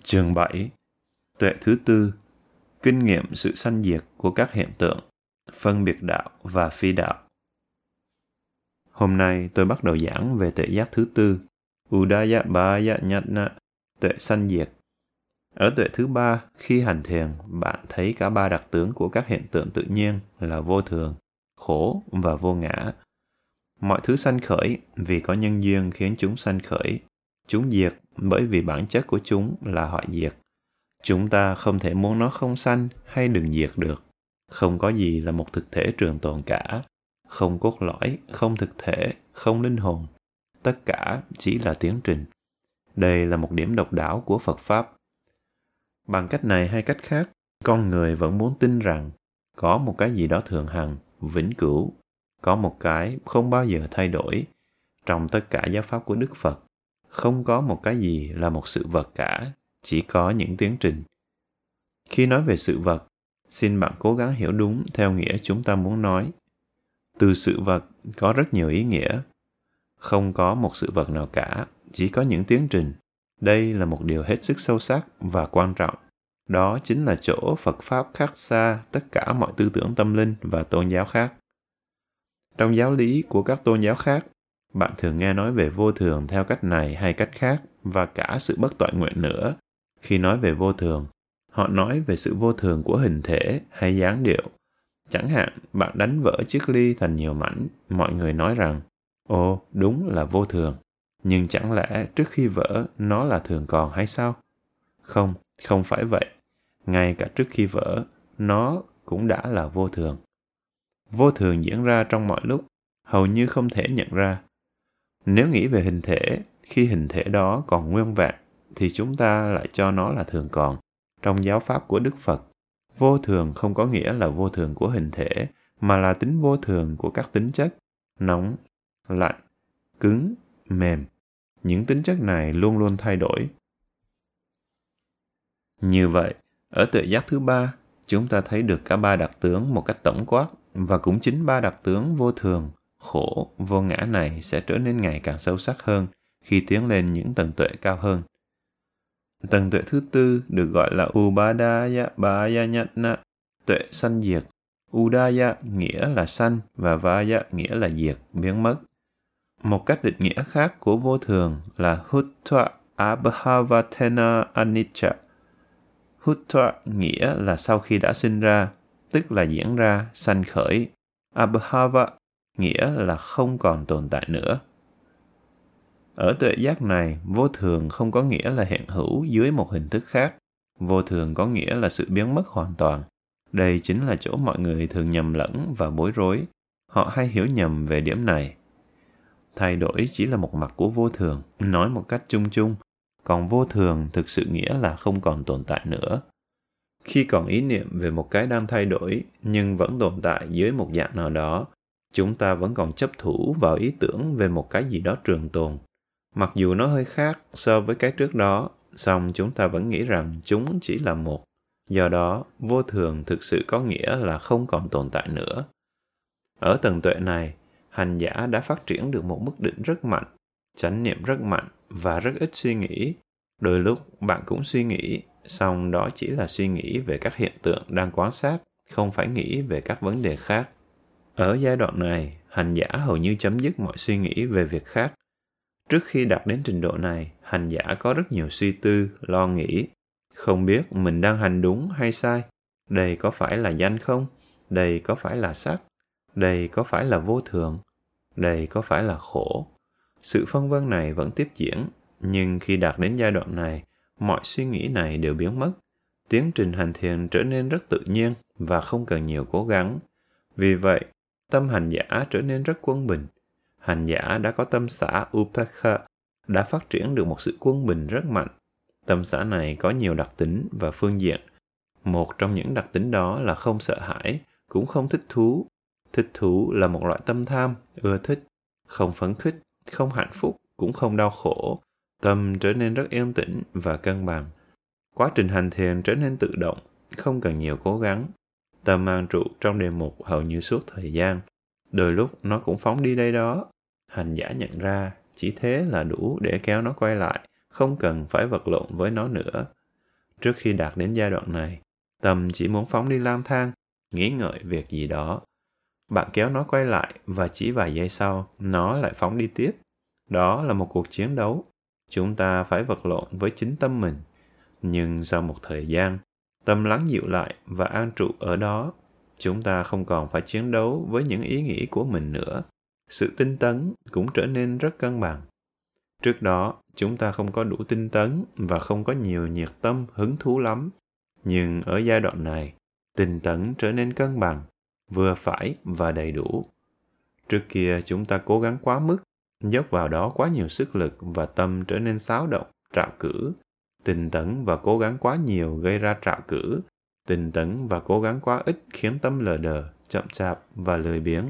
Chương 7. Tuệ thứ tư, kinh nghiệm sự sanh diệt của các hiện tượng, phân biệt đạo và phi đạo. Hôm nay tôi bắt đầu giảng về tuệ giác thứ tư, udayabbayañāṇa, tuệ sanh diệt. Ở tuệ thứ ba, khi hành thiền, bạn thấy cả ba đặc tướng của các hiện tượng tự nhiên là vô thường, khổ và vô ngã. Mọi thứ sanh khởi vì có nhân duyên khiến chúng sanh khởi. Chúng diệt bởi vì bản chất của chúng là họ diệt. Chúng ta không thể muốn nó không sanh hay đừng diệt được. Không có gì là một thực thể trường tồn cả. Không cốt lõi, không thực thể, không linh hồn. Tất cả chỉ là tiến trình. Đây là một điểm độc đáo của Phật Pháp. Bằng cách này hay cách khác, con người vẫn muốn tin rằng có một cái gì đó thường hằng, vĩnh cửu. Có một cái không bao giờ thay đổi. Trong tất cả giáo pháp của Đức Phật, không có một cái gì là một sự vật cả, chỉ có những tiến trình. Khi nói về sự vật, xin bạn cố gắng hiểu đúng theo nghĩa chúng ta muốn nói. Từ sự vật có rất nhiều ý nghĩa. Không có một sự vật nào cả, chỉ có những tiến trình. Đây là một điều hết sức sâu sắc và quan trọng. Đó chính là chỗ Phật Pháp khác xa tất cả mọi tư tưởng tâm linh và tôn giáo khác. Trong giáo lý của các tôn giáo khác, bạn thường nghe nói về vô thường theo cách này hay cách khác và cả sự bất toại nguyện nữa. Khi nói về vô thường, họ nói về sự vô thường của hình thể hay dáng điệu. Chẳng hạn, bạn đánh vỡ chiếc ly thành nhiều mảnh, mọi người nói rằng, ồ, đúng là vô thường. Nhưng chẳng lẽ trước khi vỡ, nó là thường còn hay sao? Không, không phải vậy. Ngay cả trước khi vỡ, nó cũng đã là vô thường. Vô thường diễn ra trong mọi lúc, hầu như không thể nhận ra. Nếu nghĩ về hình thể, khi hình thể đó còn nguyên vẹn, thì chúng ta lại cho nó là thường còn. Trong giáo pháp của Đức Phật, vô thường không có nghĩa là vô thường của hình thể, mà là tính vô thường của các tính chất, nóng, lạnh, cứng, mềm. Những tính chất này luôn luôn thay đổi. Như vậy, ở tuệ giác thứ ba, chúng ta thấy được cả ba đặc tướng một cách tổng quát, và cũng chính ba đặc tướng vô thường, khổ, vô ngã này sẽ trở nên ngày càng sâu sắc hơn khi tiến lên những tầng tuệ cao hơn. Tầng tuệ thứ tư được gọi là udayabbayañāṇa, tuệ sanh diệt. Udaya nghĩa là sanh và vaya nghĩa là diệt, biến mất. Một cách định nghĩa khác của vô thường là hutva abhavatena anicca. Hutva nghĩa là sau khi đã sinh ra, tức là diễn ra, sanh khởi. Abhava nghĩa là không còn tồn tại nữa. Ở tuệ giác này, vô thường không có nghĩa là hiện hữu dưới một hình thức khác. Vô thường có nghĩa là sự biến mất hoàn toàn. Đây chính là chỗ mọi người thường nhầm lẫn và bối rối. Họ hay hiểu nhầm về điểm này. Thay đổi chỉ là một mặt của vô thường, nói một cách chung chung. Còn vô thường thực sự nghĩa là không còn tồn tại nữa. Khi còn ý niệm về một cái đang thay đổi nhưng vẫn tồn tại dưới một dạng nào đó, chúng ta vẫn còn chấp thủ vào ý tưởng về một cái gì đó trường tồn. Mặc dù nó hơi khác so với cái trước đó, song chúng ta vẫn nghĩ rằng chúng chỉ là một. Do đó, vô thường thực sự có nghĩa là không còn tồn tại nữa. Ở tầng tuệ này, hành giả đã phát triển được một mức định rất mạnh, chánh niệm rất mạnh và rất ít suy nghĩ. Đôi lúc bạn cũng suy nghĩ, song đó chỉ là suy nghĩ về các hiện tượng đang quan sát, không phải nghĩ về các vấn đề khác. Ở giai đoạn này, hành giả hầu như chấm dứt mọi suy nghĩ về việc khác. Trước khi đạt đến trình độ này, hành giả có rất nhiều suy tư, lo nghĩ. Không biết mình đang hành đúng hay sai. Đây có phải là danh không? Đây có phải là sắc? Đây có phải là vô thường? Đây có phải là khổ? Sự phân vân này vẫn tiếp diễn, nhưng khi đạt đến giai đoạn này, mọi suy nghĩ này đều biến mất. Tiến trình hành thiền trở nên rất tự nhiên và không cần nhiều cố gắng. Vì vậy, tâm hành giả trở nên rất quân bình. Hành giả đã có tâm xã upekkhā, đã phát triển được một sự quân bình rất mạnh. Tâm xã này có nhiều đặc tính và phương diện. Một trong những đặc tính đó là không sợ hãi, cũng không thích thú. Thích thú là một loại tâm tham, ưa thích, không phấn khích, không hạnh phúc, cũng không đau khổ. Tâm trở nên rất yên tĩnh và cân bằng. Quá trình hành thiền trở nên tự động, không cần nhiều cố gắng. Tâm an trụ trong đề mục hầu như suốt thời gian. Đôi lúc nó cũng phóng đi đây đó. Hành giả nhận ra chỉ thế là đủ để kéo nó quay lại, không cần phải vật lộn với nó nữa. Trước khi đạt đến giai đoạn này, tâm chỉ muốn phóng đi lang thang, nghĩ ngợi việc gì đó. Bạn kéo nó quay lại và chỉ vài giây sau, nó lại phóng đi tiếp. Đó là một cuộc chiến đấu. Chúng ta phải vật lộn với chính tâm mình. Nhưng sau một thời gian, tâm lắng dịu lại và an trụ ở đó. Chúng ta không còn phải chiến đấu với những ý nghĩ của mình nữa. Sự tinh tấn cũng trở nên rất cân bằng. Trước đó, chúng ta không có đủ tinh tấn và không có nhiều nhiệt tâm hứng thú lắm. Nhưng ở giai đoạn này, tinh tấn trở nên cân bằng, vừa phải và đầy đủ. Trước kia chúng ta cố gắng quá mức, dốc vào đó quá nhiều sức lực và tâm trở nên xáo động, trạo cử. Tinh tấn và cố gắng quá nhiều gây ra trạo cử. Tinh tấn và cố gắng quá ít khiến tâm lờ đờ, chậm chạp và lười biếng.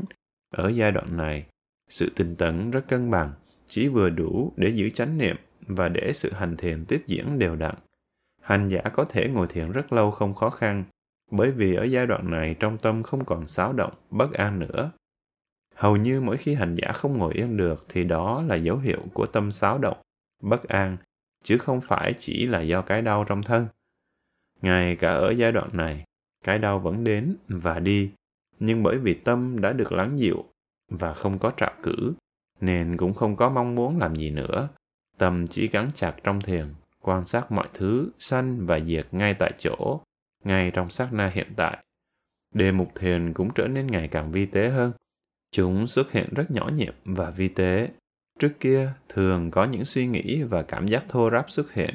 Ở giai đoạn này, sự tinh tấn rất cân bằng, chỉ vừa đủ để giữ chánh niệm và để sự hành thiền tiếp diễn đều đặn. Hành giả có thể ngồi thiền rất lâu không khó khăn, bởi vì ở giai đoạn này trong tâm không còn xáo động, bất an nữa. Hầu như mỗi khi hành giả không ngồi yên được thì đó là dấu hiệu của tâm xáo động, bất an, chứ không phải chỉ là do cái đau trong thân. Ngay cả ở giai đoạn này, cái đau vẫn đến và đi, nhưng bởi vì tâm đã được lắng dịu và không có trạo cử, nên cũng không có mong muốn làm gì nữa. Tâm chỉ gắn chặt trong thiền, quan sát mọi thứ sanh và diệt ngay tại chỗ, ngay trong sát na hiện tại. Đề mục thiền cũng trở nên ngày càng vi tế hơn. Chúng xuất hiện rất nhỏ nhịp và vi tế. Trước kia, thường có những suy nghĩ và cảm giác thô ráp xuất hiện,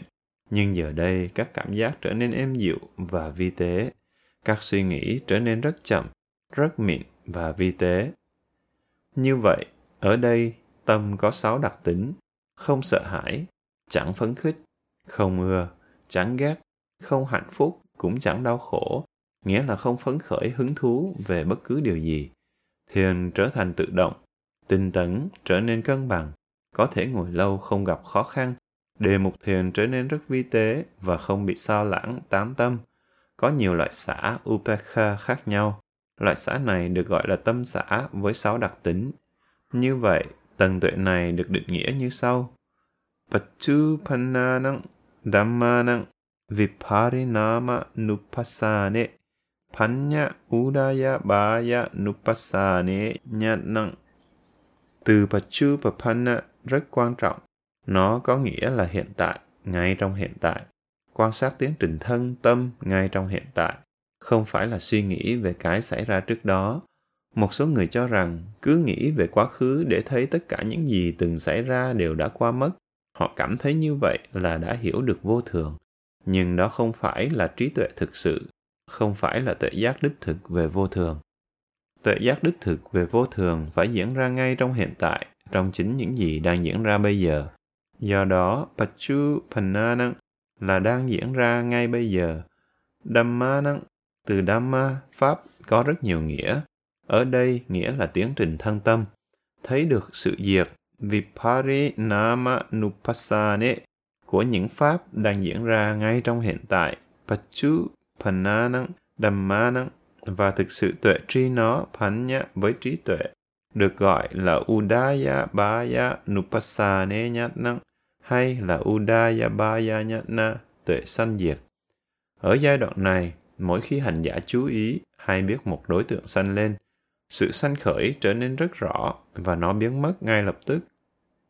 nhưng giờ đây các cảm giác trở nên êm dịu và vi tế. Các suy nghĩ trở nên rất chậm, rất mịn và vi tế. Như vậy, ở đây, tâm có 6 đặc tính: không sợ hãi, chẳng phấn khích, không ưa, chẳng ghét, không hạnh phúc, cũng chẳng đau khổ, nghĩa là không phấn khởi hứng thú về bất cứ điều gì. Thiền trở thành tự động, tinh tấn trở nên cân bằng, có thể ngồi lâu không gặp khó khăn, đề mục thiền trở nên rất vi tế và không bị sao lãng, tám tâm. Có nhiều loại xả upekkhā khác nhau, loại xả này được gọi là tâm xả với 6 đặc tính. Như vậy, tầng tuệ này được định nghĩa như sau: paccuppanna dhamma viparinama nupassane udayabbayañāṇa nupassane ñana. Từ paccuppanna rất quan trọng. Nó có nghĩa là hiện tại, ngay trong hiện tại. Quan sát tiến trình thân, tâm ngay trong hiện tại, không phải là suy nghĩ về cái xảy ra trước đó. Một số người cho rằng cứ nghĩ về quá khứ để thấy tất cả những gì từng xảy ra đều đã qua mất. Họ cảm thấy như vậy là đã hiểu được vô thường. Nhưng đó không phải là trí tuệ thực sự, không phải là tuệ giác đích thực về vô thường. Tuệ giác đích thực về vô thường phải diễn ra ngay trong hiện tại, trong chính những gì đang diễn ra bây giờ. Do đó, paccuppanna là đang diễn ra ngay bây giờ. Dhamma, từ Dhamma, Pháp có rất nhiều nghĩa. Ở đây nghĩa là tiến trình thân tâm. Thấy được sự diệt, viparinama nupassane, của những pháp đang diễn ra ngay trong hiện tại, paccuppanna, dhamma, và thực sự tuệ tri nó, panna với trí tuệ, được gọi là udayabbayañāṇa nupassane ñana, hay là udayabbayañāṇa, tuệ sanh diệt. Ở giai đoạn này, mỗi khi hành giả chú ý hay biết một đối tượng sanh lên, sự sanh khởi trở nên rất rõ và nó biến mất ngay lập tức.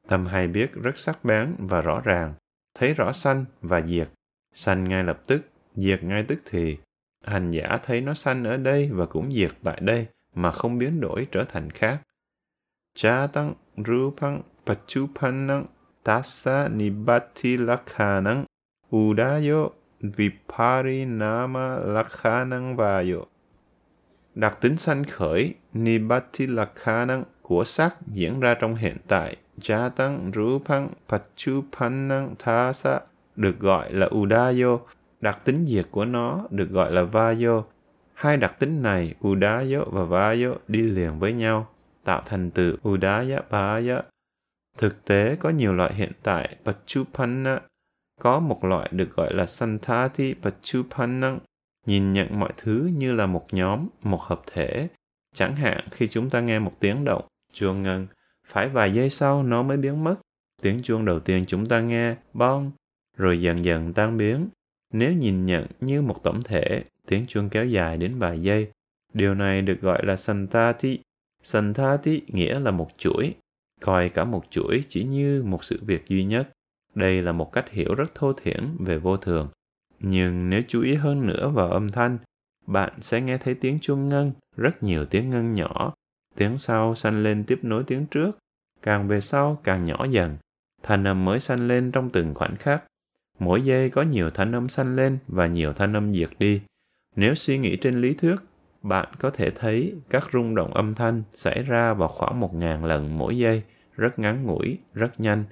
Tâm hay biết rất sắc bén và rõ ràng, thấy rõ sanh và diệt, sanh ngay lập tức, diệt ngay tức thì. Hành giả thấy nó sanh ở đây và cũng diệt tại đây mà không biến đổi trở thành khác. Cha tăng rupang paccuppanna tassa nibati lakhanang udayo viparinama lakhanang vayo. Đặc tính sanh khởi nibati-lakhanang của sắc diễn ra trong hiện tại, jatam rupang paccupannang thasa được gọi là udayo, đặc tính diệt của nó được gọi là vayo. Hai đặc tính này, udayo và vayo, đi liền với nhau, tạo thành từ udayabaya. Thực tế có nhiều loại hiện tại paccuppanna, có một loại được gọi là santati paccupannang, nhìn nhận mọi thứ như là một nhóm, một hợp thể. Chẳng hạn khi chúng ta nghe một tiếng động, chuông ngân, phải vài giây sau nó mới biến mất. Tiếng chuông đầu tiên chúng ta nghe, bon, rồi dần dần tan biến. Nếu nhìn nhận như một tổng thể, tiếng chuông kéo dài đến vài giây. Điều này được gọi là santati. Santati nghĩa là một chuỗi. Coi cả một chuỗi chỉ như một sự việc duy nhất. Đây là một cách hiểu rất thô thiển về vô thường. Nhưng nếu chú ý hơn nữa vào âm thanh, bạn sẽ nghe thấy tiếng chuông ngân, rất nhiều tiếng ngân nhỏ. Tiếng sau sanh lên tiếp nối tiếng trước. Càng về sau càng nhỏ dần. Thanh âm mới sanh lên trong từng khoảnh khắc. Mỗi giây có nhiều thanh âm sanh lên và nhiều thanh âm diệt đi. Nếu suy nghĩ trên lý thuyết, bạn có thể thấy các rung động âm thanh xảy ra vào khoảng 1.000 lần mỗi giây, rất ngắn ngủi, rất nhanh.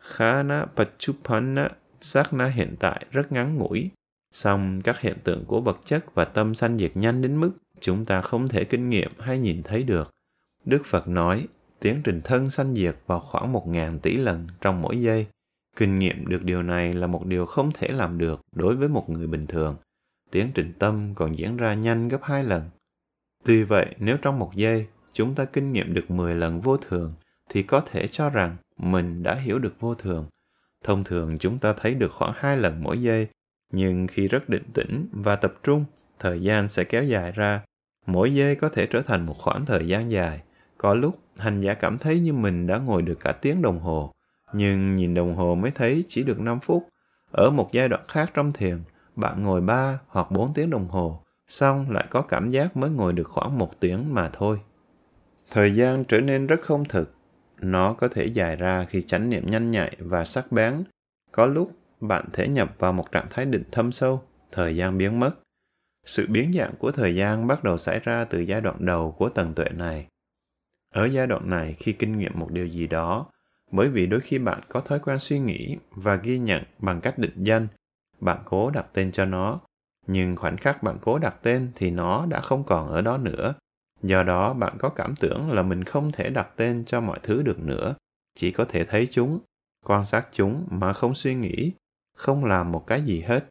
Khana paccuppanna, sát na hiện tại rất ngắn ngủi. Song các hiện tượng của vật chất và tâm sanh diệt nhanh đến mức chúng ta không thể kinh nghiệm hay nhìn thấy được. Đức Phật nói, tiến trình thân sanh diệt vào khoảng 1.000 tỷ lần trong mỗi giây. Kinh nghiệm được điều này là một điều không thể làm được đối với một người bình thường. Tiến trình tâm còn diễn ra nhanh gấp 2 lần. Tuy vậy, nếu trong một giây chúng ta kinh nghiệm được 10 lần vô thường, thì có thể cho rằng mình đã hiểu được vô thường. Thông thường chúng ta thấy được khoảng 2 lần mỗi giây, nhưng khi rất định tĩnh và tập trung, thời gian sẽ kéo dài ra. Mỗi giây có thể trở thành một khoảng thời gian dài. Có lúc, hành giả cảm thấy như mình đã ngồi được cả tiếng đồng hồ, nhưng nhìn đồng hồ mới thấy chỉ được 5 phút. Ở một giai đoạn khác trong thiền, bạn ngồi 3 hoặc 4 tiếng đồng hồ, xong lại có cảm giác mới ngồi được khoảng 1 tiếng mà thôi. Thời gian trở nên rất không thực. Nó có thể dài ra khi chánh niệm nhanh nhạy và sắc bén. Có lúc, bạn thể nhập vào một trạng thái định thâm sâu, thời gian biến mất. Sự biến dạng của thời gian bắt đầu xảy ra từ giai đoạn đầu của tầng tuệ này. Ở giai đoạn này, khi kinh nghiệm một điều gì đó, bởi vì đôi khi bạn có thói quen suy nghĩ và ghi nhận bằng cách định danh, bạn cố đặt tên cho nó, nhưng khoảnh khắc bạn cố đặt tên thì nó đã không còn ở đó nữa. Do đó, bạn có cảm tưởng là mình không thể đặt tên cho mọi thứ được nữa, chỉ có thể thấy chúng, quan sát chúng mà không suy nghĩ, không làm một cái gì hết.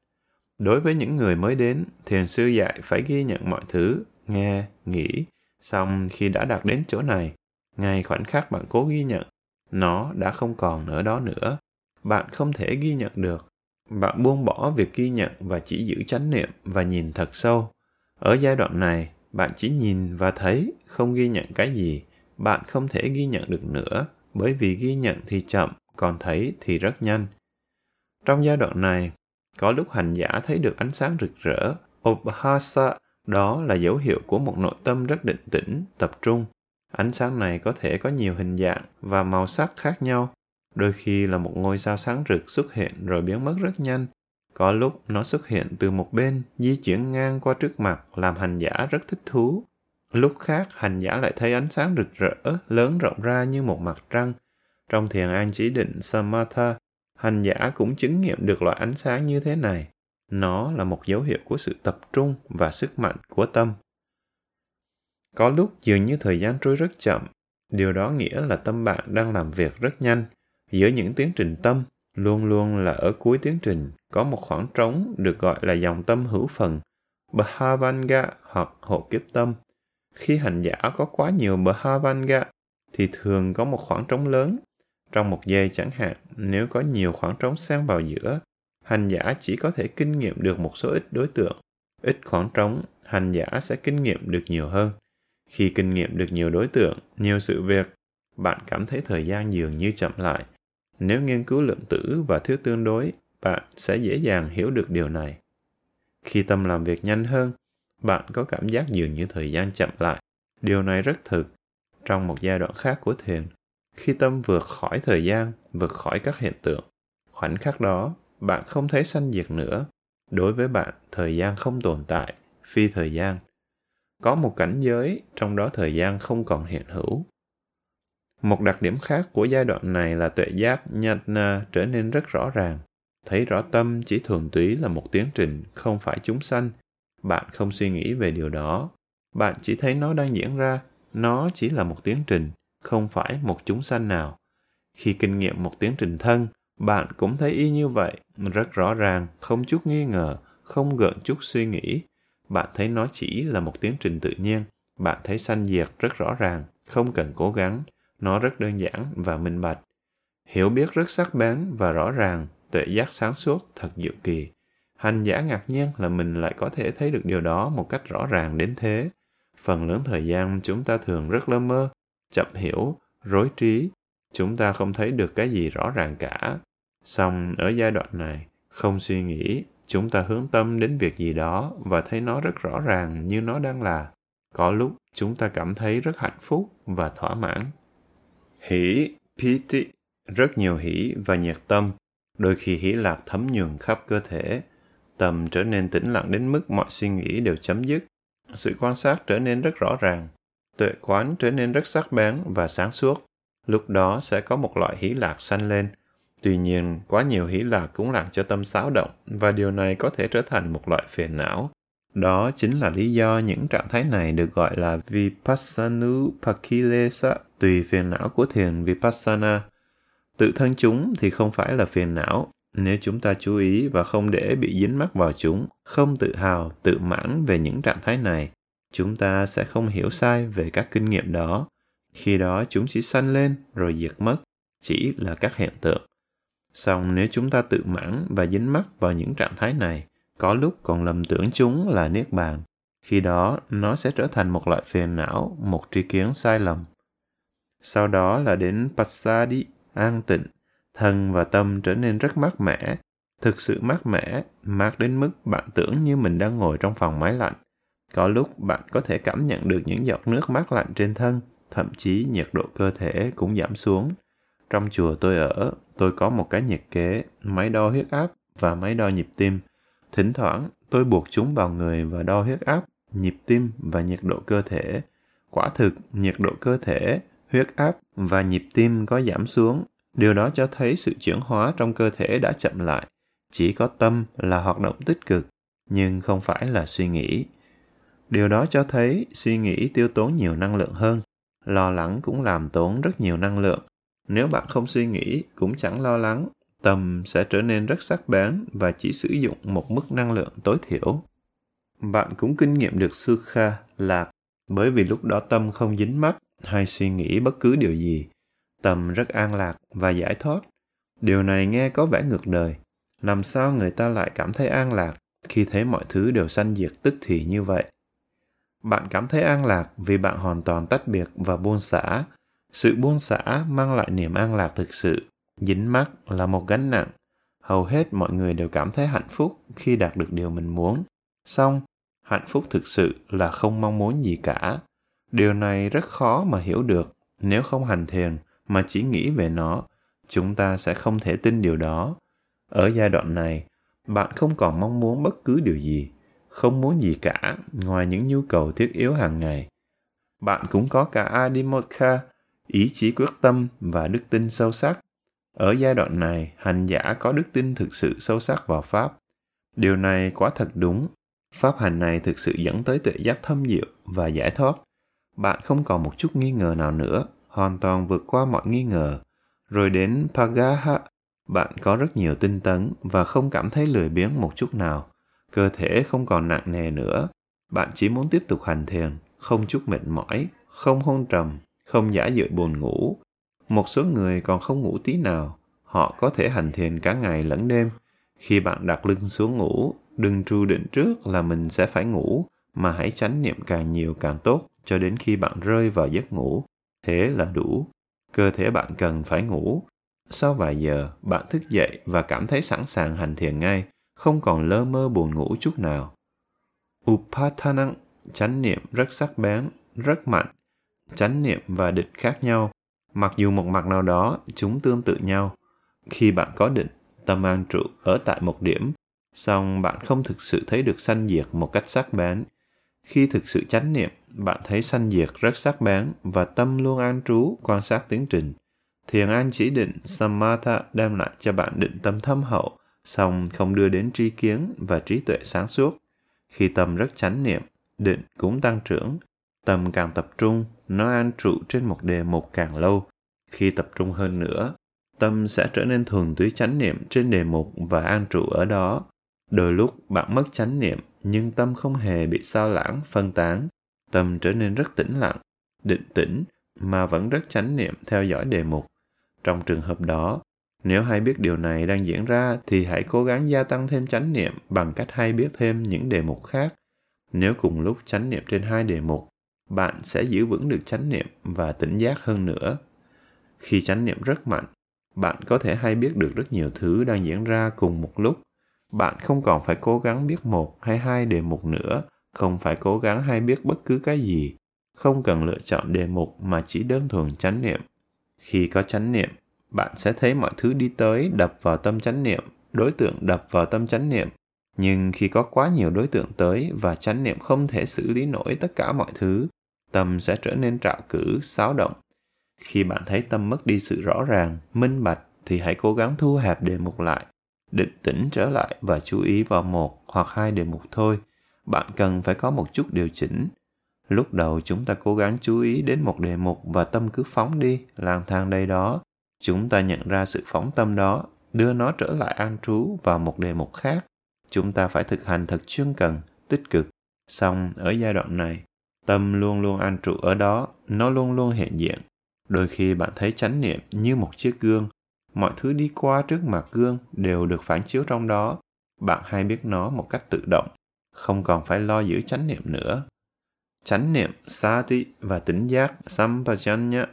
Đối với những người mới đến, thiền sư dạy phải ghi nhận mọi thứ, nghe, nghĩ, xong khi đã đạt đến chỗ này, ngay khoảnh khắc bạn cố ghi nhận, nó đã không còn ở đó nữa. Bạn không thể ghi nhận được. Bạn buông bỏ việc ghi nhận và chỉ giữ chánh niệm và nhìn thật sâu. Ở giai đoạn này, bạn chỉ nhìn và thấy, không ghi nhận cái gì. Bạn không thể ghi nhận được nữa, bởi vì ghi nhận thì chậm, còn thấy thì rất nhanh. Trong giai đoạn này, có lúc hành giả thấy được ánh sáng rực rỡ, Obhāsa, đó là dấu hiệu của một nội tâm rất định tĩnh, tập trung. Ánh sáng này có thể có nhiều hình dạng và màu sắc khác nhau. Đôi khi là một ngôi sao sáng rực xuất hiện rồi biến mất rất nhanh. Có lúc nó xuất hiện từ một bên, di chuyển ngang qua trước mặt, làm hành giả rất thích thú. Lúc khác, hành giả lại thấy ánh sáng rực rỡ, lớn rộng ra như một mặt trăng. Trong thiền an chỉ định Samatha, hành giả cũng chứng nghiệm được loại ánh sáng như thế này. Nó là một dấu hiệu của sự tập trung và sức mạnh của tâm. Có lúc dường như thời gian trôi rất chậm, điều đó nghĩa là tâm bạn đang làm việc rất nhanh. Giữa những tiến trình tâm, luôn luôn là ở cuối tiến trình, có một khoảng trống được gọi là dòng tâm hữu phần, bhavanga hoặc hộ kiếp tâm. Khi hành giả có quá nhiều bhavanga, thì thường có một khoảng trống lớn. Trong một giây chẳng hạn, nếu có nhiều khoảng trống xen vào giữa, hành giả chỉ có thể kinh nghiệm được một số ít đối tượng. Ít khoảng trống, hành giả sẽ kinh nghiệm được nhiều hơn. Khi kinh nghiệm được nhiều đối tượng, nhiều sự việc, bạn cảm thấy thời gian dường như chậm lại. Nếu nghiên cứu lượng tử và thuyết tương đối, bạn sẽ dễ dàng hiểu được điều này. Khi tâm làm việc nhanh hơn, bạn có cảm giác dường như thời gian chậm lại. Điều này rất thực. Trong một giai đoạn khác của thiền, khi tâm vượt khỏi thời gian, vượt khỏi các hiện tượng, khoảnh khắc đó, bạn không thấy sanh diệt nữa. Đối với bạn, thời gian không tồn tại, phi thời gian. Có một cảnh giới, trong đó thời gian không còn hiện hữu. Một đặc điểm khác của giai đoạn này là tuệ giác nhana trở nên rất rõ ràng. Thấy rõ tâm chỉ thuần túy là một tiến trình, không phải chúng sanh. Bạn không suy nghĩ về điều đó. Bạn chỉ thấy nó đang diễn ra. Nó chỉ là một tiến trình, không phải một chúng sanh nào. Khi kinh nghiệm một tiến trình thân, bạn cũng thấy y như vậy, rất rõ ràng, không chút nghi ngờ, không gợn chút suy nghĩ. Bạn thấy nó chỉ là một tiến trình tự nhiên. Bạn thấy sanh diệt rất rõ ràng, không cần cố gắng. Nó rất đơn giản và minh bạch. Hiểu biết rất sắc bén và rõ ràng, tuệ giác sáng suốt thật diệu kỳ. Hành giả ngạc nhiên là mình lại có thể thấy được điều đó một cách rõ ràng đến thế. Phần lớn thời gian chúng ta thường rất lơ mơ, chậm hiểu, rối trí. Chúng ta không thấy được cái gì rõ ràng cả. Song ở giai đoạn này, không suy nghĩ, chúng ta hướng tâm đến việc gì đó và thấy nó rất rõ ràng như nó đang là. Có lúc chúng ta cảm thấy rất hạnh phúc và thỏa mãn. Hỷ, piti, rất nhiều hỷ và nhiệt tâm. Đôi khi hỷ lạc thấm nhuần khắp cơ thể. Tâm trở nên tĩnh lặng đến mức mọi suy nghĩ đều chấm dứt. Sự quan sát trở nên rất rõ ràng. Tuệ quán trở nên rất sắc bén và sáng suốt. Lúc đó sẽ có một loại hỷ lạc sanh lên. Tuy nhiên, quá nhiều hỷ lạc cũng làm cho tâm xáo động và điều này có thể trở thành một loại phiền não. Đó chính là lý do những trạng thái này được gọi là vipassanupakilesa, tùy phiền não của thiền vipassana. Tự thân chúng thì không phải là phiền não. Nếu chúng ta chú ý và không để bị dính mắc vào chúng, không tự hào, tự mãn về những trạng thái này, chúng ta sẽ không hiểu sai về các kinh nghiệm đó. Khi đó chúng chỉ sanh lên rồi diệt mất, chỉ là các hiện tượng. Song nếu chúng ta tự mãn và dính mắc vào những trạng thái này, có lúc còn lầm tưởng chúng là niết bàn. Khi đó nó sẽ trở thành một loại phiền não, một tri kiến sai lầm. Sau đó là đến Pasadi, an tịnh. Thân và tâm trở nên rất mát mẻ, thực sự mát mẻ, mát đến mức bạn tưởng như mình đang ngồi trong phòng máy lạnh. Có lúc bạn có thể cảm nhận được những giọt nước mát lạnh trên thân, thậm chí nhiệt độ cơ thể cũng giảm xuống. Trong chùa tôi ở, tôi có một cái nhiệt kế, máy đo huyết áp và máy đo nhịp tim. Thỉnh thoảng, tôi buộc chúng vào người và đo huyết áp, nhịp tim và nhiệt độ cơ thể. Quả thực, nhiệt độ cơ thể, huyết áp và nhịp tim có giảm xuống. Điều đó cho thấy sự chuyển hóa trong cơ thể đã chậm lại. Chỉ có tâm là hoạt động tích cực, nhưng không phải là suy nghĩ. Điều đó cho thấy suy nghĩ tiêu tốn nhiều năng lượng hơn. Lo lắng cũng làm tốn rất nhiều năng lượng. Nếu bạn không suy nghĩ, cũng chẳng lo lắng, tâm sẽ trở nên rất sắc bén và chỉ sử dụng một mức năng lượng tối thiểu. Bạn cũng kinh nghiệm được sukha, lạc, bởi vì lúc đó tâm không dính mắc hay suy nghĩ bất cứ điều gì. Tâm rất an lạc và giải thoát. Điều này nghe có vẻ ngược đời. Làm sao người ta lại cảm thấy an lạc khi thấy mọi thứ đều sanh diệt tức thì như vậy? Bạn cảm thấy an lạc vì bạn hoàn toàn tách biệt và buông xả. Sự buông xả mang lại niềm an lạc thực sự. Dính mắc là một gánh nặng. Hầu hết mọi người đều cảm thấy hạnh phúc khi đạt được điều mình muốn. Song, hạnh phúc thực sự là không mong muốn gì cả. Điều này rất khó mà hiểu được. Nếu không hành thiền mà chỉ nghĩ về nó, chúng ta sẽ không thể tin điều đó. Ở giai đoạn này, bạn không còn mong muốn bất cứ điều gì, không muốn gì cả ngoài những nhu cầu thiết yếu hàng ngày. Bạn cũng có cả adhimokha, ý chí quyết tâm và đức tin sâu sắc. Ở giai đoạn này, hành giả có đức tin thực sự sâu sắc vào Pháp. Điều này quả thật đúng. Pháp hành này thực sự dẫn tới tuệ giác thâm diệu và giải thoát. Bạn không còn một chút nghi ngờ nào nữa, hoàn toàn vượt qua mọi nghi ngờ. Rồi đến Pagaha, bạn có rất nhiều tinh tấn và không cảm thấy lười biếng một chút nào. Cơ thể không còn nặng nề nữa. Bạn chỉ muốn tiếp tục hành thiền, không chút mệt mỏi, không hôn trầm, không giả dợi buồn ngủ. Một số người còn không ngủ tí nào, họ có thể hành thiền cả ngày lẫn đêm. Khi bạn đặt lưng xuống ngủ, đừng tru định trước là mình sẽ phải ngủ, mà hãy tránh niệm càng nhiều càng tốt cho đến khi bạn rơi vào giấc ngủ. Thế là đủ. Cơ thể bạn cần phải ngủ. Sau vài giờ, bạn thức dậy và cảm thấy sẵn sàng hành thiền ngay, không còn lơ mơ buồn ngủ chút nào. Upathana, chánh niệm rất sắc bén, rất mạnh. Chánh niệm và định khác nhau. Mặc dù một mặt nào đó, chúng tương tự nhau. Khi bạn có định, tâm an trụ ở tại một điểm, song bạn không thực sự thấy được sanh diệt một cách sắc bén. Khi thực sự chánh niệm, bạn thấy sanh diệt rất sắc bén và tâm luôn an trú quan sát tiến trình. Thiền an chỉ định Samatha đem lại cho bạn định tâm thâm hậu, song không đưa đến tri kiến và trí tuệ sáng suốt. Khi tâm rất chánh niệm, định cũng tăng trưởng. Tâm càng tập trung, nó an trụ trên một đề mục càng lâu. Khi tập trung hơn nữa, tâm sẽ trở nên thuần túy chánh niệm trên đề mục và an trụ ở đó. Đôi lúc bạn mất chánh niệm, nhưng tâm không hề bị sao lãng, phân tán. Tâm trở nên rất tĩnh lặng, định tĩnh, mà vẫn rất chánh niệm theo dõi đề mục. Trong trường hợp đó, Nếu hay biết điều này đang diễn ra thì hãy cố gắng gia tăng thêm chánh niệm bằng cách hay biết thêm những đề mục khác. Nếu cùng lúc chánh niệm trên hai đề mục, bạn sẽ giữ vững được chánh niệm và tỉnh giác hơn nữa. Khi chánh niệm rất mạnh, bạn có thể hay biết được rất nhiều thứ đang diễn ra cùng một lúc. Bạn không còn phải cố gắng biết một hay hai đề mục nữa, không phải cố gắng hay biết bất cứ cái gì, không cần lựa chọn đề mục mà chỉ đơn thuần chánh niệm. Khi có chánh niệm, bạn sẽ thấy mọi thứ đi tới đập vào tâm chánh niệm, đối tượng đập vào tâm chánh niệm. Nhưng khi có quá nhiều đối tượng tới và chánh niệm không thể xử lý nổi tất cả mọi thứ, tâm sẽ trở nên trạo cử, xáo động. Khi bạn thấy tâm mất đi sự rõ ràng, minh bạch thì hãy cố gắng thu hẹp đề mục lại, định tĩnh trở lại và chú ý vào một hoặc hai đề mục thôi. Bạn cần phải có một chút điều chỉnh. Lúc đầu chúng ta cố gắng chú ý đến một đề mục và tâm cứ phóng đi, lang thang đây đó. Chúng ta nhận ra sự phóng tâm đó, đưa nó trở lại an trú vào một đề mục khác. Chúng ta phải thực hành thật chuyên cần, tích cực. Song ở giai đoạn này, tâm luôn luôn an trụ ở đó, nó luôn luôn hiện diện. Đôi khi bạn thấy chánh niệm như một chiếc gương. Mọi thứ đi qua trước mặt gương đều được phản chiếu trong đó. Bạn hay biết nó một cách tự động, không còn phải lo giữ chánh niệm nữa. Chánh niệm sati và tỉnh giác sampajanya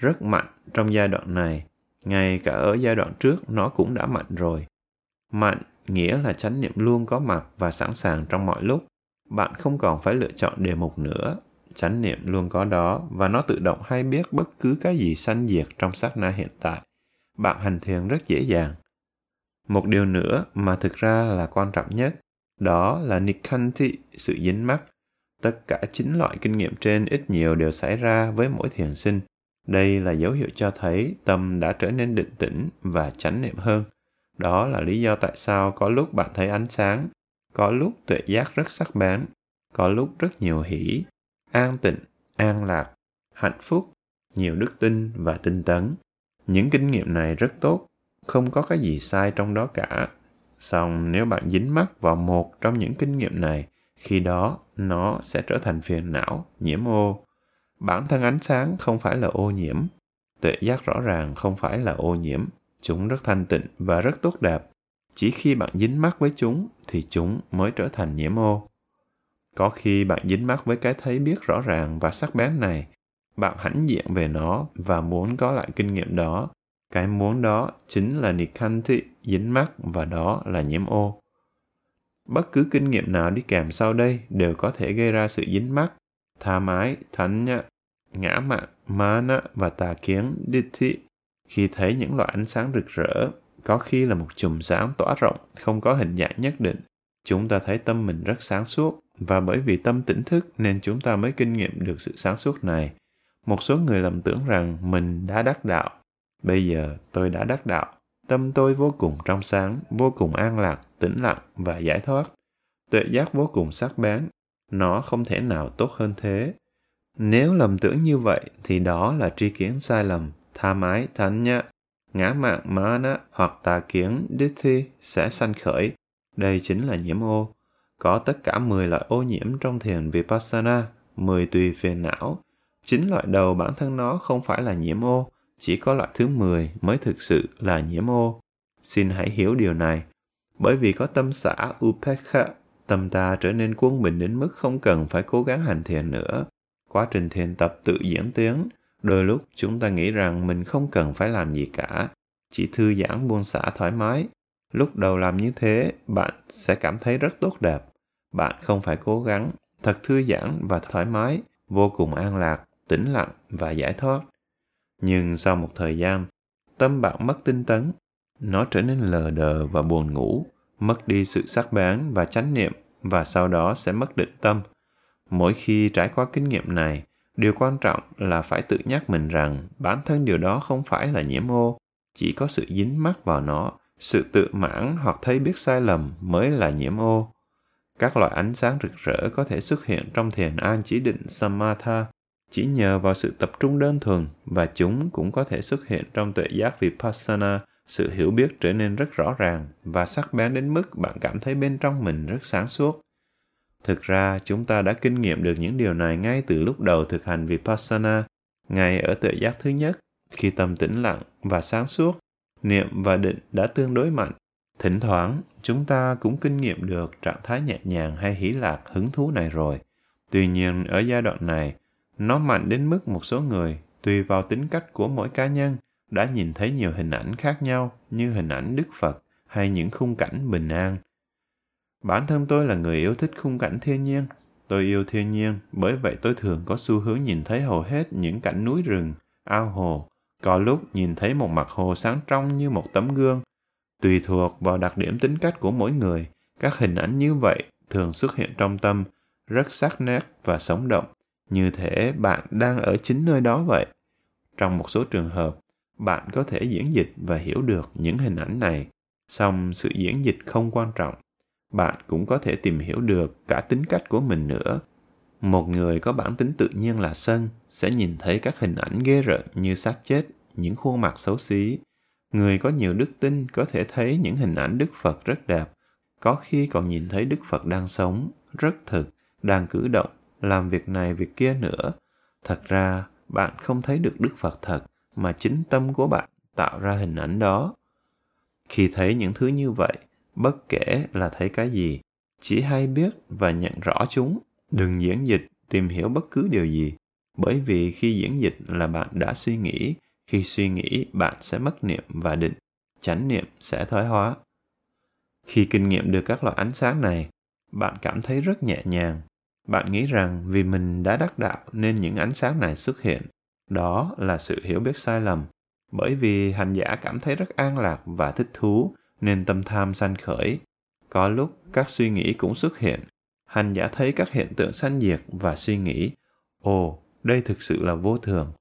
rất mạnh trong giai đoạn này. Ngay cả ở giai đoạn trước nó cũng đã mạnh rồi. Mạnh nghĩa là chánh niệm luôn có mặt và sẵn sàng trong mọi lúc. Bạn không còn phải lựa chọn đề mục nữa. Chánh niệm luôn có đó và nó tự động hay biết bất cứ cái gì sanh diệt trong sát na hiện tại. Bạn hành thiền rất dễ dàng. Một điều nữa mà thực ra là quan trọng nhất, đó là nikkhanti, sự dính mắc. Tất cả 9 loại kinh nghiệm trên ít nhiều đều xảy ra với mỗi thiền sinh. Đây là dấu hiệu cho thấy tâm đã trở nên định tĩnh và chánh niệm hơn. Đó là lý do tại sao có lúc bạn thấy ánh sáng, có lúc tuệ giác rất sắc bén, có lúc rất nhiều hỷ, an tịnh, an lạc, hạnh phúc, nhiều đức tin và tinh tấn. Những kinh nghiệm này rất tốt, không có cái gì sai trong đó cả. Song nếu bạn dính mắc vào một trong những kinh nghiệm này, khi đó nó sẽ trở thành phiền não, nhiễm ô. Bản thân ánh sáng không phải là ô nhiễm, tuệ giác rõ ràng không phải là ô nhiễm. Chúng rất thanh tịnh và rất tốt đẹp. Chỉ khi bạn dính mắc với chúng thì chúng mới trở thành nhiễm ô. Có khi bạn dính mắc với cái thấy biết rõ ràng và sắc bén này, bạn hãnh diện về nó và muốn có lại kinh nghiệm đó. Cái muốn đó chính là nikkhanti, dính mắc, và đó là nhiễm ô. Bất cứ kinh nghiệm nào đi kèm sau đây đều có thể gây ra sự dính mắc: tha mái, thánh, ngã mạn, māna và tà kiến, diṭṭhi. Khi thấy những loại ánh sáng rực rỡ, có khi là một chùm sáng tỏa rộng, không có hình dạng nhất định, chúng ta thấy tâm mình rất sáng suốt, và bởi vì tâm tỉnh thức nên chúng ta mới kinh nghiệm được sự sáng suốt này. Một số người lầm tưởng rằng mình đã đắc đạo. Bây giờ tôi đã đắc đạo, tâm tôi vô cùng trong sáng, vô cùng an lạc, tĩnh lặng và giải thoát. Tuệ giác vô cùng sắc bén, nó không thể nào tốt hơn thế. Nếu lầm tưởng như vậy thì đó là tri kiến sai lầm. Tha mái, thánh, ngã mạn, māna hoặc tà kiến, diṭṭhi sẽ sanh khởi. Đây chính là nhiễm ô. Có tất cả 10 loại ô nhiễm trong thiền Vipassana, 10 tùy phiền não. 9 loại đầu bản thân nó không phải là nhiễm ô, chỉ có loại thứ 10 mới thực sự là nhiễm ô. Xin hãy hiểu điều này. Bởi vì có tâm xả upekkhā, tâm ta trở nên quân bình đến mức không cần phải cố gắng hành thiền nữa. Quá trình thiền tập tự diễn tiến, đôi lúc chúng ta nghĩ rằng mình không cần phải làm gì cả, chỉ thư giãn buông xả thoải mái. Lúc đầu làm như thế, bạn sẽ cảm thấy rất tốt đẹp. Bạn không phải cố gắng, thật thư giãn và thoải mái, vô cùng an lạc, tĩnh lặng và giải thoát. Nhưng sau một thời gian, tâm bạn mất tinh tấn, nó trở nên lờ đờ và buồn ngủ, mất đi sự sắc bén và chánh niệm, và sau đó sẽ mất định tâm. Mỗi khi trải qua kinh nghiệm này, điều quan trọng là phải tự nhắc mình rằng bản thân điều đó không phải là nhiễm ô, chỉ có sự dính mắc vào nó, sự tự mãn hoặc thấy biết sai lầm mới là nhiễm ô. Các loại ánh sáng rực rỡ có thể xuất hiện trong thiền an chỉ định Samatha chỉ nhờ vào sự tập trung đơn thuần, và chúng cũng có thể xuất hiện trong tuệ giác Vipassana, sự hiểu biết trở nên rất rõ ràng và sắc bén đến mức bạn cảm thấy bên trong mình rất sáng suốt. Thực ra, chúng ta đã kinh nghiệm được những điều này ngay từ lúc đầu thực hành Vipassana, ngay ở tuệ giác thứ nhất, khi tâm tĩnh lặng và sáng suốt, niệm và định đã tương đối mạnh. Thỉnh thoảng, chúng ta cũng kinh nghiệm được trạng thái nhẹ nhàng hay hỷ lạc hứng thú này rồi. Tuy nhiên, ở giai đoạn này, nó mạnh đến mức một số người, tùy vào tính cách của mỗi cá nhân, đã nhìn thấy nhiều hình ảnh khác nhau như hình ảnh Đức Phật hay những khung cảnh bình an. Bản thân tôi là người yêu thích khung cảnh thiên nhiên. Tôi yêu thiên nhiên, bởi vậy tôi thường có xu hướng nhìn thấy hầu hết những cảnh núi rừng, ao hồ, có lúc nhìn thấy một mặt hồ sáng trong như một tấm gương. Tùy thuộc vào đặc điểm tính cách của mỗi người, các hình ảnh như vậy thường xuất hiện trong tâm, rất sắc nét và sống động, như thể bạn đang ở chính nơi đó vậy. Trong một số trường hợp, bạn có thể diễn dịch và hiểu được những hình ảnh này, song sự diễn dịch không quan trọng. Bạn cũng có thể tìm hiểu được cả tính cách của mình nữa. Một người có bản tính tự nhiên là sân sẽ nhìn thấy các hình ảnh ghê rợn như xác chết, những khuôn mặt xấu xí. Người có nhiều đức tin có thể thấy những hình ảnh Đức Phật rất đẹp, có khi còn nhìn thấy Đức Phật đang sống, rất thực, đang cử động, làm việc này việc kia nữa. Thật ra, bạn không thấy được Đức Phật thật, mà chính tâm của bạn tạo ra hình ảnh đó. Khi thấy những thứ như vậy, bất kể là thấy cái gì, chỉ hay biết và nhận rõ chúng. Đừng diễn dịch, tìm hiểu bất cứ điều gì, bởi vì khi diễn dịch là bạn đã suy nghĩ, khi suy nghĩ bạn sẽ mất niệm và định, chánh niệm sẽ thoái hóa. Khi kinh nghiệm được các loại ánh sáng này, bạn cảm thấy rất nhẹ nhàng. Bạn nghĩ rằng vì mình đã đắc đạo nên những ánh sáng này xuất hiện. Đó là sự hiểu biết sai lầm, bởi vì hành giả cảm thấy rất an lạc và thích thú, nên tâm tham sanh khởi. Có lúc các suy nghĩ cũng xuất hiện. Hành giả thấy các hiện tượng sanh diệt và suy nghĩ, ồ, đây thực sự là vô thường.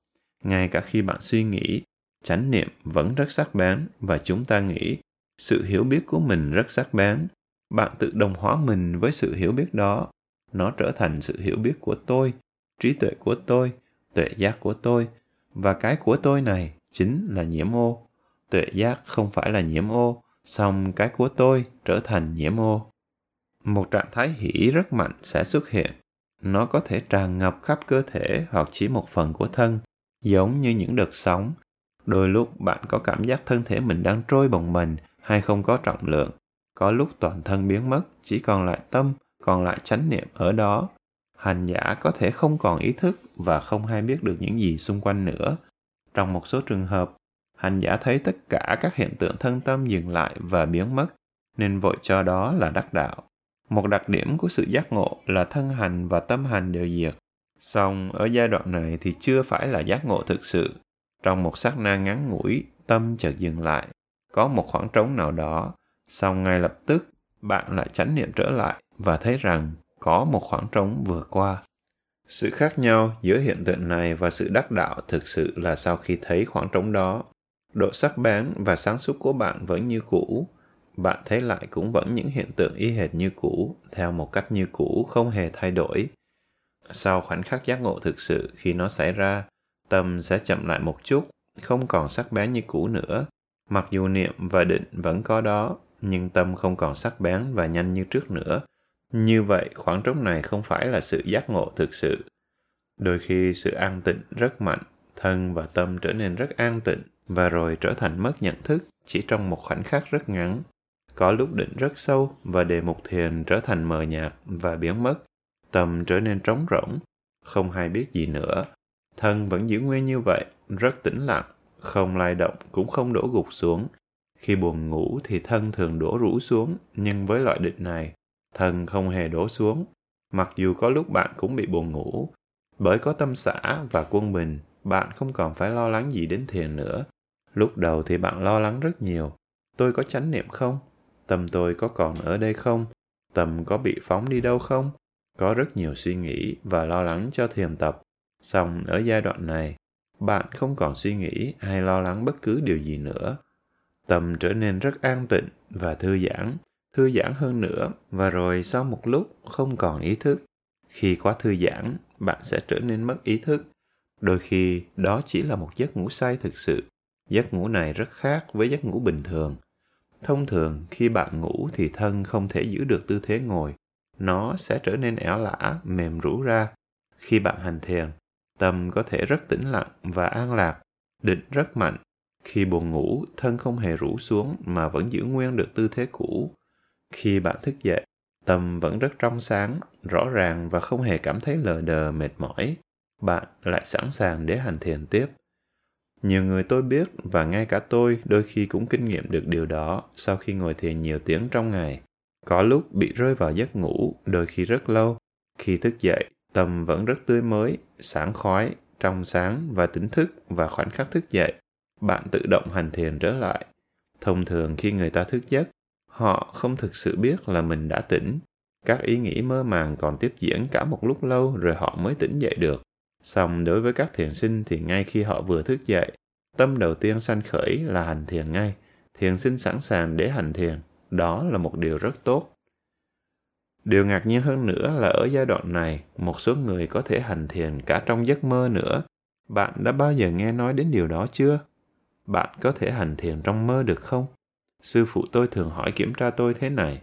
Ngay cả khi bạn suy nghĩ, chánh niệm vẫn rất sắc bén và chúng ta nghĩ, sự hiểu biết của mình rất sắc bén. Bạn tự đồng hóa mình với sự hiểu biết đó. Nó trở thành sự hiểu biết của tôi, trí tuệ của tôi, tuệ giác của tôi. Và cái của tôi này chính là nhiễm ô. Tuệ giác không phải là nhiễm ô, song cái của tôi trở thành nhiễm ô. Một trạng thái hỷ rất mạnh sẽ xuất hiện. Nó có thể tràn ngập khắp cơ thể hoặc chỉ một phần của thân, giống như những đợt sóng. Đôi lúc bạn có cảm giác thân thể mình đang trôi bồng bềnh hay không có trọng lượng. Có lúc toàn thân biến mất, chỉ còn lại tâm, còn lại chánh niệm ở đó. Hành giả có thể không còn ý thức và không hay biết được những gì xung quanh nữa. Trong một số trường hợp, hành giả thấy tất cả các hiện tượng thân tâm dừng lại và biến mất, nên vội cho đó là đắc đạo. Một đặc điểm của sự giác ngộ là thân hành và tâm hành đều diệt. Song ở giai đoạn này thì chưa phải là giác ngộ thực sự. Trong một sát na ngắn ngủi, tâm chợt dừng lại, có một khoảng trống nào đó. Song ngay lập tức, bạn lại chánh niệm trở lại và thấy rằng có một khoảng trống vừa qua. Sự khác nhau giữa hiện tượng này và sự đắc đạo thực sự là sau khi thấy khoảng trống đó. Độ sắc bén và sáng suốt của bạn vẫn như cũ. Bạn thấy lại cũng vẫn những hiện tượng y hệt như cũ, theo một cách như cũ không hề thay đổi. Sau khoảnh khắc giác ngộ thực sự, khi nó xảy ra, tâm sẽ chậm lại một chút, không còn sắc bén như cũ nữa. Mặc dù niệm và định vẫn có đó, nhưng tâm không còn sắc bén và nhanh như trước nữa. Như vậy, khoảng trống này không phải là sự giác ngộ thực sự. Đôi khi sự an tịnh rất mạnh, thân và tâm trở nên rất an tịnh, và rồi trở thành mất nhận thức chỉ trong một khoảnh khắc rất ngắn. Có lúc định rất sâu và đề mục thiền trở thành mờ nhạt và biến mất. Tâm trở nên trống rỗng, không hay biết gì nữa. Thân vẫn giữ nguyên như vậy, rất tĩnh lặng, không lay động cũng không đổ gục xuống. Khi buồn ngủ thì thân thường đổ rũ xuống, nhưng với loại định này, thân không hề đổ xuống. Mặc dù có lúc bạn cũng bị buồn ngủ, bởi có tâm xả và quân bình, bạn không còn phải lo lắng gì đến thiền nữa. Lúc đầu thì bạn lo lắng rất nhiều. Tôi có chánh niệm không? Tâm tôi có còn ở đây không? Tâm có bị phóng đi đâu không? Có rất nhiều suy nghĩ và lo lắng cho thiền tập. Song ở giai đoạn này, bạn không còn suy nghĩ hay lo lắng bất cứ điều gì nữa. Tâm trở nên rất an tịnh và thư giãn hơn nữa, và rồi sau một lúc không còn ý thức. Khi quá thư giãn, bạn sẽ trở nên mất ý thức. Đôi khi đó chỉ là một giấc ngủ say thực sự. Giấc ngủ này rất khác với giấc ngủ bình thường. Thông thường, khi bạn ngủ thì thân không thể giữ được tư thế ngồi. Nó sẽ trở nên ẻo lả, mềm rũ ra. Khi bạn hành thiền, tâm có thể rất tĩnh lặng và an lạc, định rất mạnh. Khi buồn ngủ, thân không hề rũ xuống mà vẫn giữ nguyên được tư thế cũ. Khi bạn thức dậy, tâm vẫn rất trong sáng, rõ ràng và không hề cảm thấy lờ đờ mệt mỏi. Bạn lại sẵn sàng để hành thiền tiếp. Nhiều người tôi biết và ngay cả tôi đôi khi cũng kinh nghiệm được điều đó sau khi ngồi thiền nhiều tiếng trong ngày. Có lúc bị rơi vào giấc ngủ, đôi khi rất lâu. Khi thức dậy, tâm vẫn rất tươi mới, sảng khoái, trong sáng và tỉnh thức và khoảnh khắc thức dậy. Bạn tự động hành thiền trở lại. Thông thường khi người ta thức giấc, họ không thực sự biết là mình đã tỉnh. Các ý nghĩ mơ màng còn tiếp diễn cả một lúc lâu rồi họ mới tỉnh dậy được. Song đối với các thiền sinh thì ngay khi họ vừa thức dậy, tâm đầu tiên sanh khởi là hành thiền ngay. Thiền sinh sẵn sàng để hành thiền. Đó là một điều rất tốt. Điều ngạc nhiên hơn nữa là ở giai đoạn này, một số người có thể hành thiền cả trong giấc mơ nữa. Bạn đã bao giờ nghe nói đến điều đó chưa? Bạn có thể hành thiền trong mơ được không? Sư phụ tôi thường hỏi kiểm tra tôi thế này.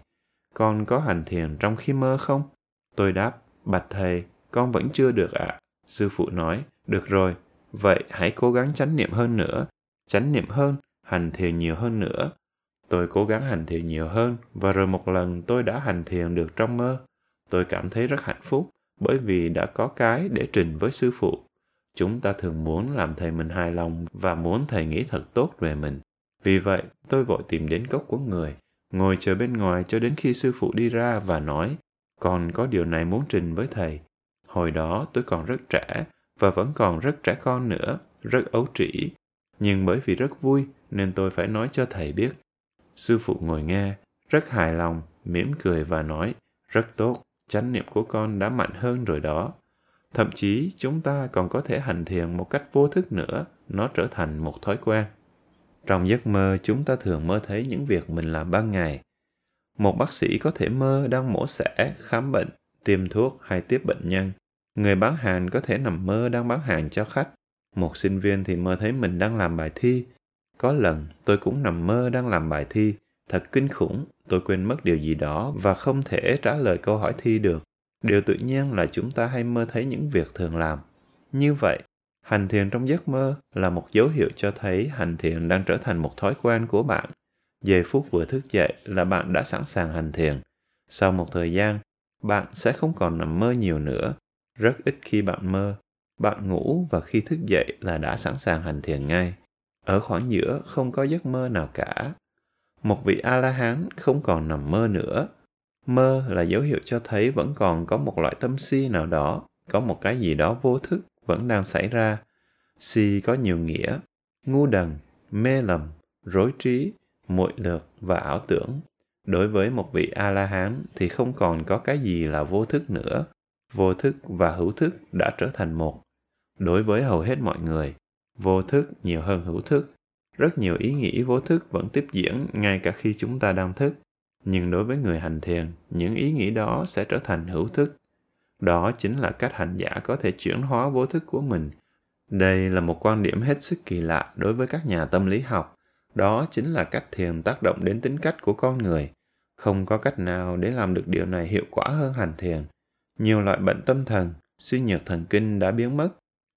Con có hành thiền trong khi mơ không? Tôi đáp, bạch thầy, con vẫn chưa được ạ. Sư phụ nói, được rồi, vậy hãy cố gắng chánh niệm hơn nữa. Chánh niệm hơn, hành thiền nhiều hơn nữa. Tôi cố gắng hành thiền nhiều hơn và rồi một lần tôi đã hành thiền được trong mơ. Tôi cảm thấy rất hạnh phúc bởi vì đã có cái để trình với sư phụ. Chúng ta thường muốn làm thầy mình hài lòng và muốn thầy nghĩ thật tốt về mình. Vì vậy, tôi vội tìm đến cốc của người, ngồi chờ bên ngoài cho đến khi sư phụ đi ra và nói, còn có điều này muốn trình với thầy. Hồi đó tôi còn rất trẻ và vẫn còn rất trẻ con nữa, rất ấu trĩ. Nhưng bởi vì rất vui nên tôi phải nói cho thầy biết. Sư phụ ngồi nghe, rất hài lòng, mỉm cười và nói, rất tốt, chánh niệm của con đã mạnh hơn rồi đó. Thậm chí chúng ta còn có thể hành thiền một cách vô thức nữa, nó trở thành một thói quen. Trong giấc mơ chúng ta thường mơ thấy những việc mình làm ban ngày. Một bác sĩ có thể mơ đang mổ xẻ, khám bệnh, tiêm thuốc hay tiếp bệnh nhân. Người bán hàng có thể nằm mơ đang bán hàng cho khách. Một sinh viên thì mơ thấy mình đang làm bài thi. Có lần tôi cũng nằm mơ đang làm bài thi. Thật kinh khủng, tôi quên mất điều gì đó và không thể trả lời câu hỏi thi được. Điều tự nhiên là chúng ta hay mơ thấy những việc thường làm. Như vậy, hành thiền trong giấc mơ là một dấu hiệu cho thấy hành thiền đang trở thành một thói quen của bạn. Giây phút vừa thức dậy là bạn đã sẵn sàng hành thiền. Sau một thời gian, bạn sẽ không còn nằm mơ nhiều nữa. Rất ít khi bạn mơ. Bạn ngủ và khi thức dậy là đã sẵn sàng hành thiền ngay. Ở khoảng giữa không có giấc mơ nào cả. Một vị A-la-hán không còn nằm mơ nữa. Mơ là dấu hiệu cho thấy vẫn còn có một loại tâm si nào đó, có một cái gì đó vô thức vẫn đang xảy ra. Si có nhiều nghĩa, ngu đần, mê lầm, rối trí, muội lược và ảo tưởng. Đối với một vị A-la-hán thì không còn có cái gì là vô thức nữa. Vô thức và hữu thức đã trở thành một. Đối với hầu hết mọi người, vô thức nhiều hơn hữu thức. Rất nhiều ý nghĩ vô thức vẫn tiếp diễn ngay cả khi chúng ta đang thức. Nhưng đối với người hành thiền, những ý nghĩ đó sẽ trở thành hữu thức. Đó chính là cách hành giả có thể chuyển hóa vô thức của mình. Đây là một quan điểm hết sức kỳ lạ đối với các nhà tâm lý học. Đó chính là cách thiền tác động đến tính cách của con người. Không có cách nào để làm được điều này hiệu quả hơn hành thiền. Nhiều loại bệnh tâm thần, suy nhược thần kinh đã biến mất.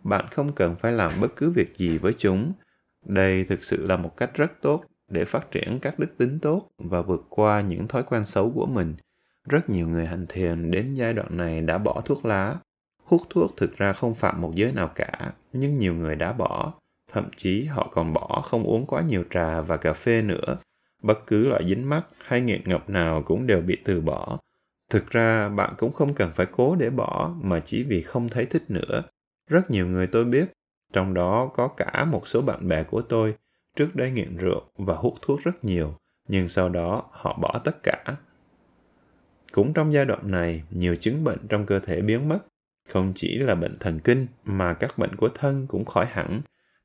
Bạn không cần phải làm bất cứ việc gì với chúng. Đây thực sự là một cách rất tốt để phát triển các đức tính tốt và vượt qua những thói quen xấu của mình. Rất nhiều người hành thiền đến giai đoạn này đã bỏ thuốc lá. Hút thuốc thực ra không phạm một giới nào cả, nhưng nhiều người đã bỏ. Thậm chí họ còn bỏ không uống quá nhiều trà và cà phê nữa. Bất cứ loại dính mắc hay nghiện ngập nào cũng đều bị từ bỏ. Thực ra bạn cũng không cần phải cố để bỏ mà chỉ vì không thấy thích nữa. Rất nhiều người tôi biết, trong đó có cả một số bạn bè của tôi, trước đây nghiện rượu và hút thuốc rất nhiều, nhưng sau đó họ bỏ tất cả. Cũng trong giai đoạn này, nhiều chứng bệnh trong cơ thể biến mất. Không chỉ là bệnh thần kinh mà các bệnh của thân cũng khỏi hẳn.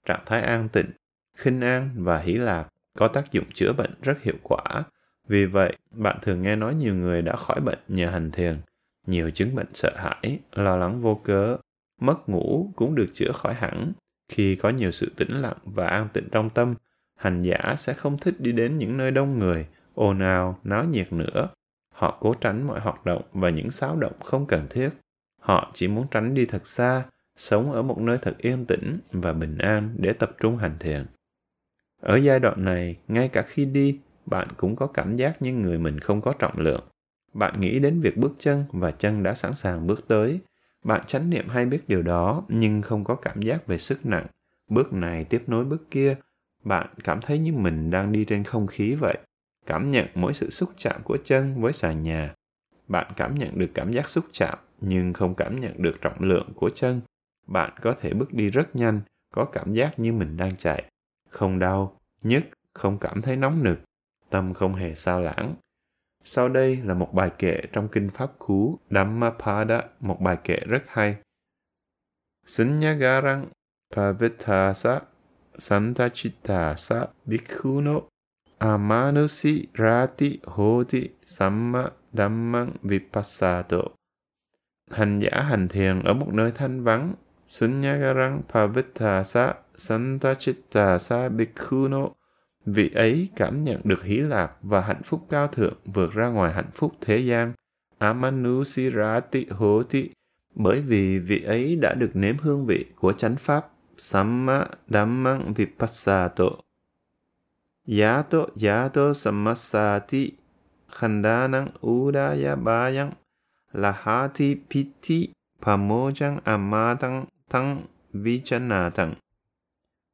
Trạng thái an tịnh, khinh an và hỷ lạc có tác dụng chữa bệnh rất hiệu quả. Vì vậy, bạn thường nghe nói nhiều người đã khỏi bệnh nhờ hành thiền. Nhiều chứng bệnh sợ hãi, lo lắng vô cớ, mất ngủ cũng được chữa khỏi hẳn. Khi có nhiều sự tĩnh lặng và an tịnh trong tâm, hành giả sẽ không thích đi đến những nơi đông người, ồn ào, náo nhiệt nữa. Họ cố tránh mọi hoạt động và những xáo động không cần thiết. Họ chỉ muốn tránh đi thật xa, sống ở một nơi thật yên tĩnh và bình an để tập trung hành thiền. Ở giai đoạn này, ngay cả khi đi, bạn cũng có cảm giác như người mình không có trọng lượng. Bạn nghĩ đến việc bước chân và chân đã sẵn sàng bước tới. Bạn chánh niệm hay biết điều đó, nhưng không có cảm giác về sức nặng. Bước này tiếp nối bước kia, bạn cảm thấy như mình đang đi trên không khí vậy. Cảm nhận mỗi sự xúc chạm của chân với sàn nhà. Bạn cảm nhận được cảm giác xúc chạm, nhưng không cảm nhận được trọng lượng của chân. Bạn có thể bước đi rất nhanh, có cảm giác như mình đang chạy. Không đau, nhức, không cảm thấy nóng nực. Tâm không hề sao lãng. Sau đây là một bài kệ trong kinh Pháp Cú Dhammapada, một bài kệ rất hay. Sanyagarang pavittasa santachittasa bhikkhuno amanusi rati hoti samma dhammang vipassato. Hành giả hành thiền ở một nơi thanh vắng. Sanyagarang pavittasa santachittasa bhikkhuno. Vị ấy cảm nhận được hỷ lạc và hạnh phúc cao thượng vượt ra ngoài hạnh phúc thế gian. Amanusirati hoti. Bởi vì vị ấy đã được nếm hương vị của chánh pháp. Samma dhammang vipassato. Yato yato sammasati khandanang udayabbayañāṇa lahati piti pamojang amatang tang vichanatang.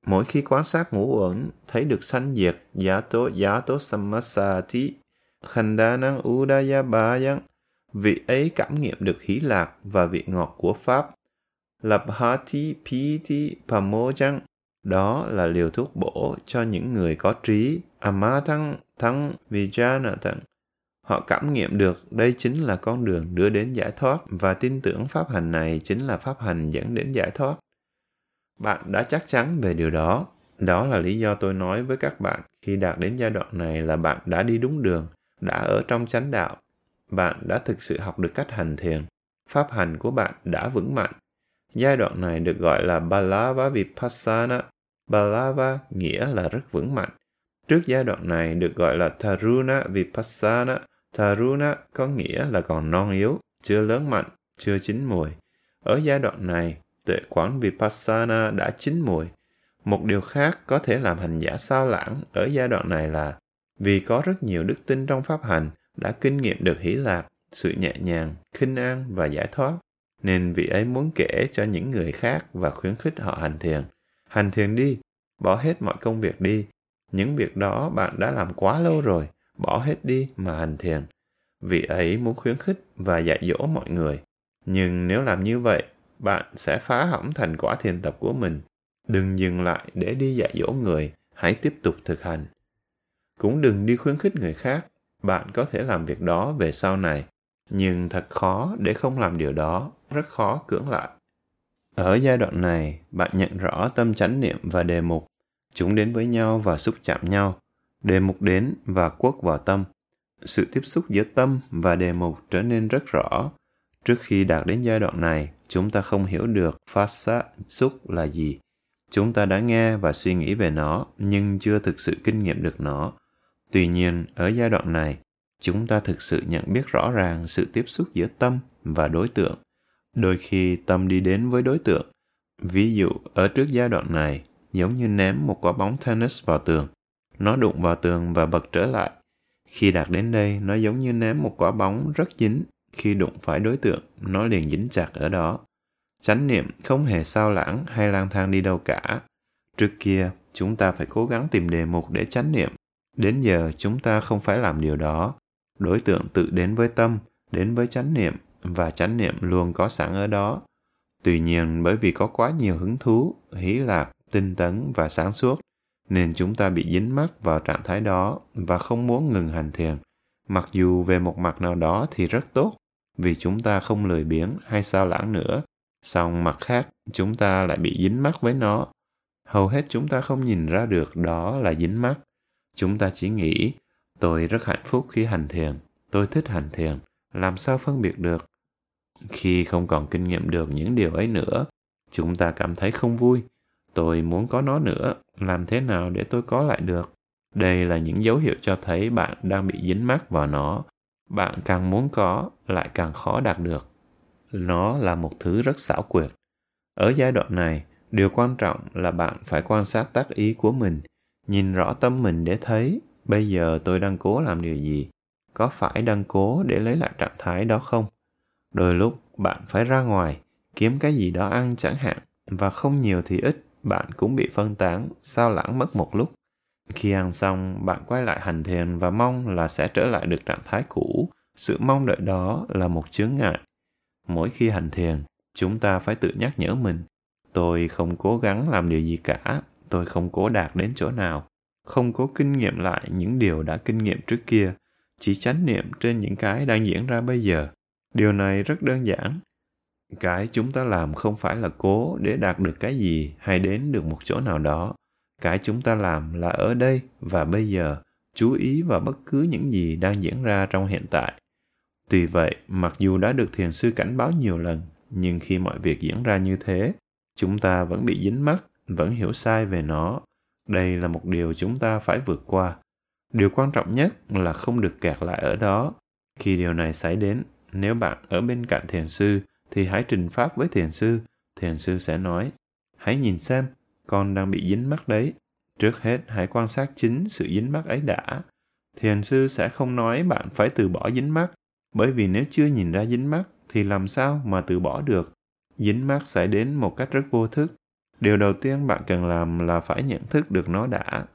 Mỗi khi quan sát ngũ uẩn, thấy được sanh diệt, yato sammasati khandanang udayabbayañāṇa, vị ấy cảm nghiệm được hỷ lạc và vị ngọt của pháp. Labhati piti pamojang, đó là liều thuốc bổ cho những người có trí. Amatang thang vijanatang, họ cảm nghiệm được đây chính là con đường đưa đến giải thoát và tin tưởng pháp hành này chính là pháp hành dẫn đến giải thoát. Bạn đã chắc chắn về điều đó. Đó là lý do tôi nói với các bạn khi đạt đến giai đoạn này là bạn đã đi đúng đường, đã ở trong chánh đạo. Bạn đã thực sự học được cách hành thiền. Pháp hành của bạn đã vững mạnh. Giai đoạn này được gọi là Balava Vipassana. Balava nghĩa là rất vững mạnh. Trước giai đoạn này được gọi là Taruna Vipassana. Taruna có nghĩa là còn non yếu, chưa lớn mạnh, chưa chín mùi. Ở giai đoạn này, tuệ quán Vipassana đã chín mùi. Một điều khác có thể làm hành giả sao lãng ở giai đoạn này là vì có rất nhiều đức tin trong pháp hành đã kinh nghiệm được hỷ lạc, sự nhẹ nhàng, khinh an và giải thoát, nên vị ấy muốn kể cho những người khác và khuyến khích họ hành thiền. Hành thiền đi, bỏ hết mọi công việc đi. Những việc đó bạn đã làm quá lâu rồi, bỏ hết đi mà hành thiền. Vị ấy muốn khuyến khích và dạy dỗ mọi người. Nhưng nếu làm như vậy, bạn sẽ phá hỏng thành quả thiền tập của mình. Đừng dừng lại để đi dạy dỗ người, hãy tiếp tục thực hành. Cũng đừng đi khuyến khích người khác, bạn có thể làm việc đó về sau này. Nhưng thật khó để không làm điều đó, rất khó cưỡng lại. Ở giai đoạn này, bạn nhận rõ tâm chánh niệm và đề mục. Chúng đến với nhau và xúc chạm nhau. Đề mục đến và quất vào tâm. Sự tiếp xúc giữa tâm và đề mục trở nên rất rõ. Trước khi đạt đến giai đoạn này, chúng ta không hiểu được phát xạ xúc là gì. Chúng ta đã nghe và suy nghĩ về nó, nhưng chưa thực sự kinh nghiệm được nó. Tuy nhiên, ở giai đoạn này, chúng ta thực sự nhận biết rõ ràng sự tiếp xúc giữa tâm và đối tượng. Đôi khi tâm đi đến với đối tượng. Ví dụ, ở trước giai đoạn này, giống như ném một quả bóng tennis vào tường. Nó đụng vào tường và bật trở lại. Khi đạt đến đây, nó giống như ném một quả bóng rất dính. Khi đụng phải đối tượng, nó liền dính chặt ở đó. Chánh niệm không hề sao lãng hay lang thang đi đâu cả. Trước kia, chúng ta phải cố gắng tìm đề mục để chánh niệm. Đến giờ, chúng ta không phải làm điều đó. Đối tượng tự đến với tâm, đến với chánh niệm, và chánh niệm luôn có sẵn ở đó. Tuy nhiên, bởi vì có quá nhiều hứng thú, hỷ lạc, tinh tấn và sáng suốt, nên chúng ta bị dính mắc vào trạng thái đó và không muốn ngừng hành thiền. Mặc dù về một mặt nào đó thì rất tốt, vì chúng ta không lười biếng hay sao lãng nữa. Song mặt khác, chúng ta lại bị dính mắc với nó. Hầu hết chúng ta không nhìn ra được đó là dính mắc. Chúng ta chỉ nghĩ, tôi rất hạnh phúc khi hành thiền, tôi thích hành thiền, làm sao phân biệt được. Khi không còn kinh nghiệm được những điều ấy nữa, chúng ta cảm thấy không vui. Tôi muốn có nó nữa, làm thế nào để tôi có lại được? Đây là những dấu hiệu cho thấy bạn đang bị dính mắc vào nó. Bạn càng muốn có, lại càng khó đạt được. Nó là một thứ rất xảo quyệt. Ở giai đoạn này, điều quan trọng là bạn phải quan sát tác ý của mình. Nhìn rõ tâm mình để thấy bây giờ tôi đang cố làm điều gì, có phải đang cố để lấy lại trạng thái đó không? Đôi lúc bạn phải ra ngoài, kiếm cái gì đó ăn chẳng hạn, và không nhiều thì ít, bạn cũng bị phân tán, sao lãng mất một lúc. Khi ăn xong, bạn quay lại hành thiền và mong là sẽ trở lại được trạng thái cũ. Sự mong đợi đó là một chướng ngại. Mỗi khi hành thiền, chúng ta phải tự nhắc nhở mình, tôi không cố gắng làm điều gì cả, tôi không cố đạt đến chỗ nào, không cố kinh nghiệm lại những điều đã kinh nghiệm trước kia, chỉ chánh niệm trên những cái đang diễn ra bây giờ. Điều này rất đơn giản. Cái chúng ta làm không phải là cố để đạt được cái gì hay đến được một chỗ nào đó. Cái chúng ta làm là ở đây và bây giờ, chú ý vào bất cứ những gì đang diễn ra trong hiện tại. Tuy vậy, mặc dù đã được thiền sư cảnh báo nhiều lần, nhưng khi mọi việc diễn ra như thế, chúng ta vẫn bị dính mắc, vẫn hiểu sai về nó. Đây là một điều chúng ta phải vượt qua. Điều quan trọng nhất là không được kẹt lại ở đó. Khi điều này xảy đến, nếu bạn ở bên cạnh thiền sư, thì hãy trình pháp với thiền sư. Thiền sư sẽ nói, hãy nhìn xem, con đang bị dính mắc đấy. Trước hết, hãy quan sát chính sự dính mắc ấy đã. Thiền sư sẽ không nói bạn phải từ bỏ dính mắc, bởi vì nếu chưa nhìn ra dính mắc, thì làm sao mà từ bỏ được. Dính mắc xảy đến một cách rất vô thức. Điều đầu tiên bạn cần làm là phải nhận thức được nó đã.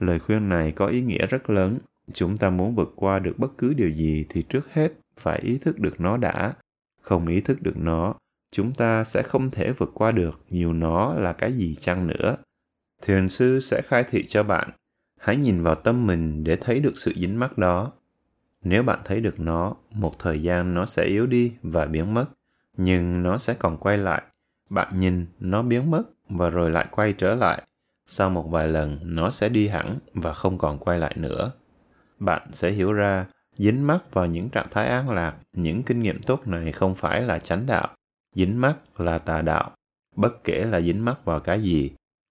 Lời khuyên này có ý nghĩa rất lớn. Chúng ta muốn vượt qua được bất cứ điều gì thì trước hết phải ý thức được nó đã. Không ý thức được nó, chúng ta sẽ không thể vượt qua được dù nó là cái gì chăng nữa. Thiền sư sẽ khai thị cho bạn. Hãy nhìn vào tâm mình để thấy được sự dính mắc đó. Nếu bạn thấy được nó, một thời gian nó sẽ yếu đi và biến mất. Nhưng nó sẽ còn quay lại. Bạn nhìn, nó biến mất và rồi lại quay trở lại. Sau một vài lần, nó sẽ đi hẳn và không còn quay lại nữa. Bạn sẽ hiểu ra, dính mắc vào những trạng thái an lạc, những kinh nghiệm tốt này không phải là chánh đạo. Dính mắc là tà đạo, bất kể là dính mắc vào cái gì.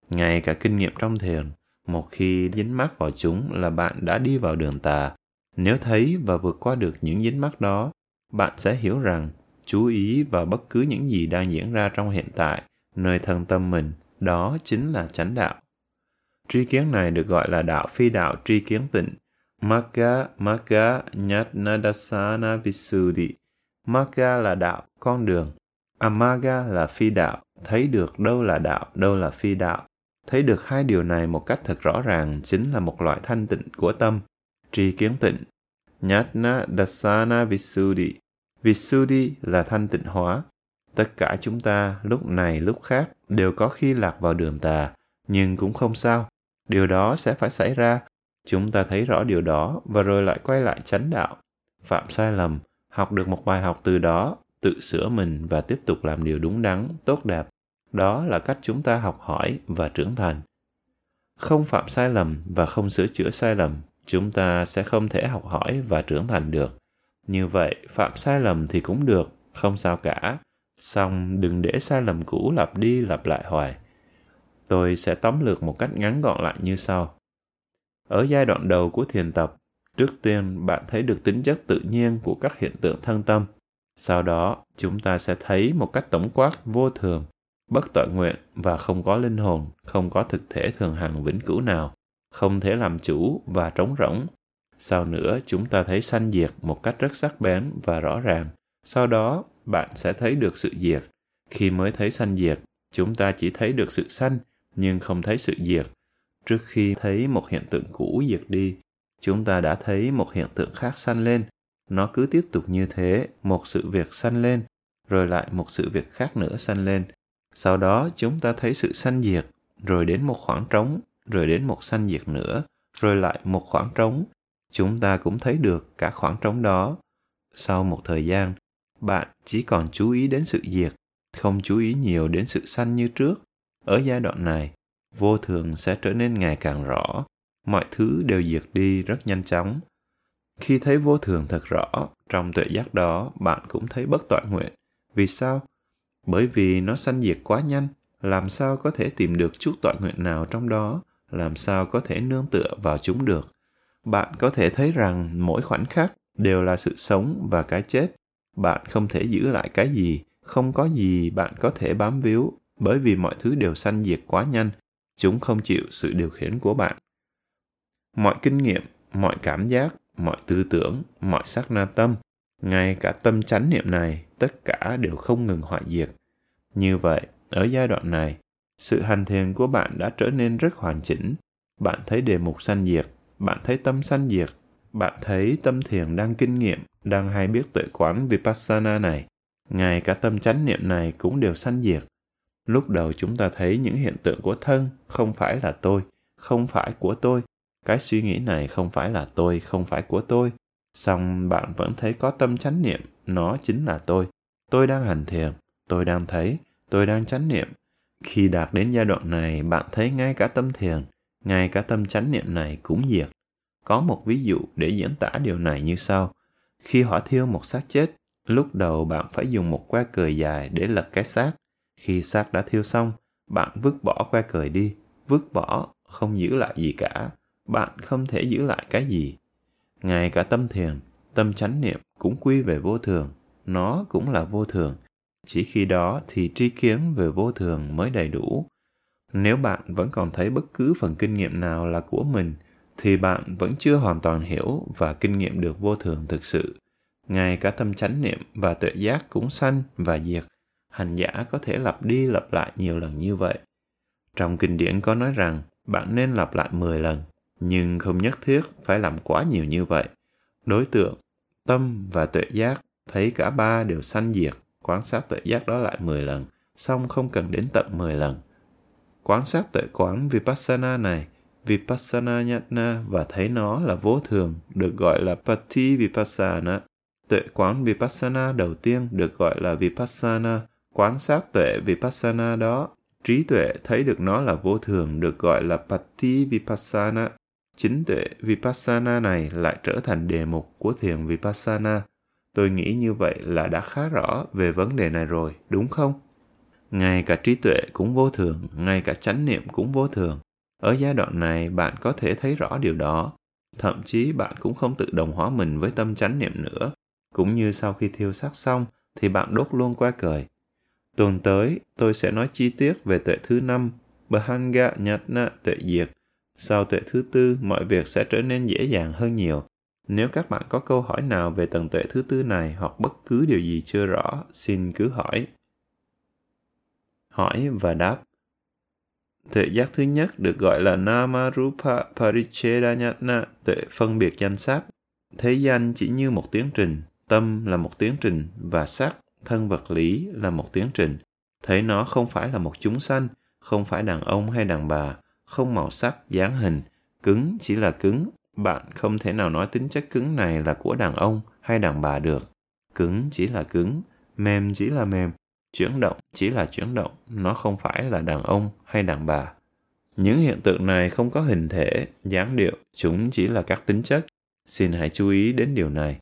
Ngay cả kinh nghiệm trong thiền, một khi dính mắc vào chúng là bạn đã đi vào đường tà. Nếu thấy và vượt qua được những dính mắc đó, bạn sẽ hiểu rằng chú ý vào bất cứ những gì đang diễn ra trong hiện tại, nơi thân tâm mình, đó chính là chánh đạo. Tri kiến này được gọi là đạo phi đạo tri kiến tịnh. Magga Jnanadasana Visuddhi. Magga là đạo, con đường. Amaga là phi đạo, thấy được đâu là đạo, đâu là phi đạo. Thấy được hai điều này một cách thật rõ ràng chính là một loại thanh tịnh của tâm, tri kiến tịnh. Jnanadasana Visuddhi. Visuddhi là thanh tịnh hóa. Tất cả chúng ta lúc này lúc khác đều có khi lạc vào đường tà, nhưng cũng không sao. Điều đó sẽ phải xảy ra. Chúng ta thấy rõ điều đó và rồi lại quay lại chánh đạo. Phạm sai lầm, học được một bài học từ đó, tự sửa mình và tiếp tục làm điều đúng đắn, tốt đẹp. Đó là cách chúng ta học hỏi và trưởng thành. Không phạm sai lầm và không sửa chữa sai lầm, chúng ta sẽ không thể học hỏi và trưởng thành được. Như vậy, phạm sai lầm thì cũng được, không sao cả. Song đừng để sai lầm cũ lặp đi lặp lại hoài. Tôi sẽ tóm lược một cách ngắn gọn lại như sau. Ở giai đoạn đầu của thiền tập, trước tiên bạn thấy được tính chất tự nhiên của các hiện tượng thân tâm. Sau đó, chúng ta sẽ thấy một cách tổng quát vô thường, bất tọa nguyện và không có linh hồn, không có thực thể thường hằng vĩnh cửu nào, không thể làm chủ và trống rỗng. Sau nữa, chúng ta thấy sanh diệt một cách rất sắc bén và rõ ràng. Sau đó, bạn sẽ thấy được sự diệt. Khi mới thấy sanh diệt, chúng ta chỉ thấy được sự sanh, nhưng không thấy sự diệt. Trước khi thấy một hiện tượng cũ diệt đi, chúng ta đã thấy một hiện tượng khác sanh lên. Nó cứ tiếp tục như thế, một sự việc sanh lên, rồi lại một sự việc khác nữa sanh lên. Sau đó chúng ta thấy sự sanh diệt, rồi đến một khoảng trống, rồi đến một sanh diệt nữa, rồi lại một khoảng trống. Chúng ta cũng thấy được cả khoảng trống đó. Sau một thời gian, bạn chỉ còn chú ý đến sự diệt, không chú ý nhiều đến sự sanh như trước. Ở giai đoạn này, vô thường sẽ trở nên ngày càng rõ, mọi thứ đều diệt đi rất nhanh chóng. Khi thấy vô thường thật rõ, trong tuệ giác đó bạn cũng thấy bất toại nguyện. Vì sao? Bởi vì nó sanh diệt quá nhanh, làm sao có thể tìm được chút toại nguyện nào trong đó, làm sao có thể nương tựa vào chúng được. Bạn có thể thấy rằng mỗi khoảnh khắc đều là sự sống và cái chết. Bạn không thể giữ lại cái gì, không có gì bạn có thể bám víu, bởi vì mọi thứ đều sanh diệt quá nhanh. Chúng không chịu sự điều khiển của bạn. mọi kinh nghiệm, mọi cảm giác, mọi tư tưởng, mọi sát na tâm, ngay cả tâm chánh niệm này, tất cả đều không ngừng hoại diệt. Như vậy, ở giai đoạn này, sự hành thiền của bạn đã trở nên rất hoàn chỉnh. Bạn thấy đề mục sanh diệt, bạn thấy tâm sanh diệt, bạn thấy tâm thiền đang kinh nghiệm, đang hay biết tuệ quán Vipassana này. Ngay cả tâm chánh niệm này cũng đều sanh diệt. Lúc đầu chúng ta thấy những hiện tượng của thân không phải là tôi, không phải của tôi. Cái suy nghĩ này không phải là tôi, không phải của tôi. Song bạn vẫn thấy có tâm chánh niệm, nó chính là tôi. Tôi đang hành thiền, tôi đang thấy, tôi đang chánh niệm. Khi đạt đến giai đoạn này, bạn thấy ngay cả tâm thiền, ngay cả tâm chánh niệm này cũng diệt. Có một ví dụ để diễn tả điều này như sau. Khi hỏa thiêu một xác chết, lúc đầu bạn phải dùng một que cời dài để lật cái xác. Khi xác đã thiêu xong, bạn vứt bỏ que cời đi, vứt bỏ, không giữ lại gì cả. Bạn không thể giữ lại cái gì. Ngay cả tâm thiền, tâm chánh niệm cũng quy về vô thường. Nó cũng là vô thường. Chỉ khi đó thì tri kiến về vô thường mới đầy đủ. Nếu bạn vẫn còn thấy bất cứ phần kinh nghiệm nào là của mình, thì bạn vẫn chưa hoàn toàn hiểu và kinh nghiệm được vô thường thực sự. Ngay cả tâm chánh niệm và tuệ giác cũng sanh và diệt. Hành giả có thể lặp đi lặp lại nhiều lần như vậy. Trong kinh điển có nói rằng bạn nên lặp lại 10 lần, nhưng không nhất thiết phải làm quá nhiều như vậy. Đối tượng, tâm và tuệ giác, thấy cả ba đều sanh diệt, quan sát tuệ giác đó lại 10 lần, song không cần đến tận 10 lần. Quan sát tuệ quán Vipassana này, Vipassana ñana và thấy nó là vô thường, được gọi là Pati-Vipassana. Tuệ quán Vipassana đầu tiên được gọi là Vipassana, quan sát tuệ Vipassana đó. Trí tuệ thấy được nó là vô thường được gọi là Pati-Vipassana. Chính tuệ Vipassana này lại trở thành đề mục của thiền Vipassana. Tôi nghĩ như vậy là đã khá rõ về vấn đề này rồi, đúng không? Ngay cả trí tuệ cũng vô thường, ngay cả chánh niệm cũng vô thường. Ở giai đoạn này bạn có thể thấy rõ điều đó. Thậm chí bạn cũng không tự đồng hóa mình với tâm chánh niệm nữa. Cũng như sau khi thiêu xác xong thì bạn đốt luôn que cời. Tuần tới, tôi sẽ nói chi tiết về tuệ thứ 5, bhavanga ñana tuệ diệt. Sau tuệ thứ 4, mọi việc sẽ trở nên dễ dàng hơn nhiều. Nếu các bạn có câu hỏi nào về tầng tuệ thứ 4 này hoặc bất cứ điều gì chưa rõ, xin cứ hỏi. Hỏi và đáp. Tuệ giác thứ nhất được gọi là Nama Rupa Parichedanya Na, tuệ phân biệt danh sắc. Thế danh chỉ như một tiến trình, tâm là một tiến trình và sắc, thân vật lý là một tiến trình. Thấy nó không phải là một chúng sanh, không phải đàn ông hay đàn bà, không màu sắc, dáng hình, cứng chỉ là cứng. Bạn không thể nào nói tính chất cứng này là của đàn ông hay đàn bà được. Cứng chỉ là cứng, mềm chỉ là mềm, chuyển động chỉ là chuyển động, nó không phải là đàn ông hay đàn bà. Những hiện tượng này không có hình thể, dáng điệu, chúng chỉ là các tính chất. Xin hãy chú ý đến điều này.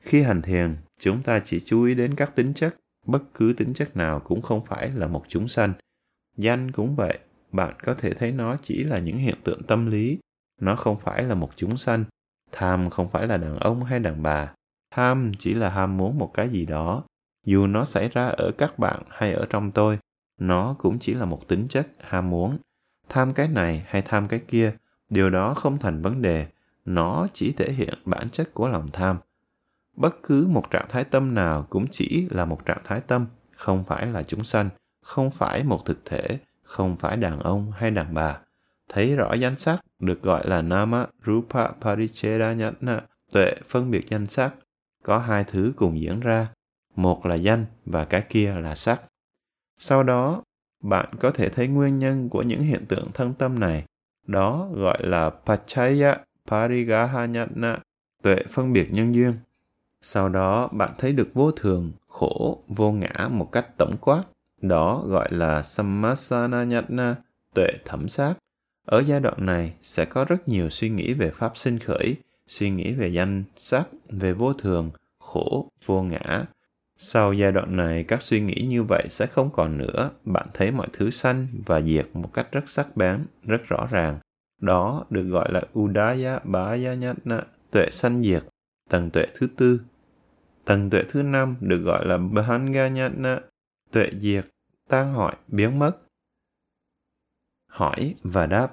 Khi hành thiền, chúng ta chỉ chú ý đến các tính chất, bất cứ tính chất nào cũng không phải là một chúng sanh. Danh cũng vậy, bạn có thể thấy nó chỉ là những hiện tượng tâm lý, nó không phải là một chúng sanh. Tham không phải là đàn ông hay đàn bà, tham chỉ là ham muốn một cái gì đó. Dù nó xảy ra ở các bạn hay ở trong tôi, nó cũng chỉ là một tính chất ham muốn. Tham cái này hay tham cái kia, điều đó không thành vấn đề, nó chỉ thể hiện bản chất của lòng tham. Bất cứ một trạng thái tâm nào cũng chỉ là một trạng thái tâm, không phải là chúng sanh, không phải một thực thể, không phải đàn ông hay đàn bà. Thấy rõ danh sắc được gọi là Nama Rupa Parichedanya Na, tuệ phân biệt danh sắc. Có hai thứ cùng diễn ra, một là danh và cái kia là sắc. Sau đó, bạn có thể thấy nguyên nhân của những hiện tượng thân tâm này, đó gọi là Pachaya Parigaha Nyana, tuệ phân biệt nhân duyên. Sau đó, bạn thấy được vô thường, khổ, vô ngã một cách tổng quát, đó gọi là sammasana ñana, tuệ thẩm sát. Ở giai đoạn này, sẽ có rất nhiều suy nghĩ về pháp sinh khởi, suy nghĩ về danh, sắc, về vô thường, khổ, vô ngã. Sau giai đoạn này, các suy nghĩ như vậy sẽ không còn nữa. Bạn thấy mọi thứ sanh và diệt một cách rất sắc bén, rất rõ ràng. Đó được gọi là udayabbayañāṇa, tuệ sanh diệt, tầng tuệ thứ 4. Tầng tuệ thứ 5 được gọi là bhangā ñana, tuệ diệt, tan hoại, biến mất. Hỏi và đáp.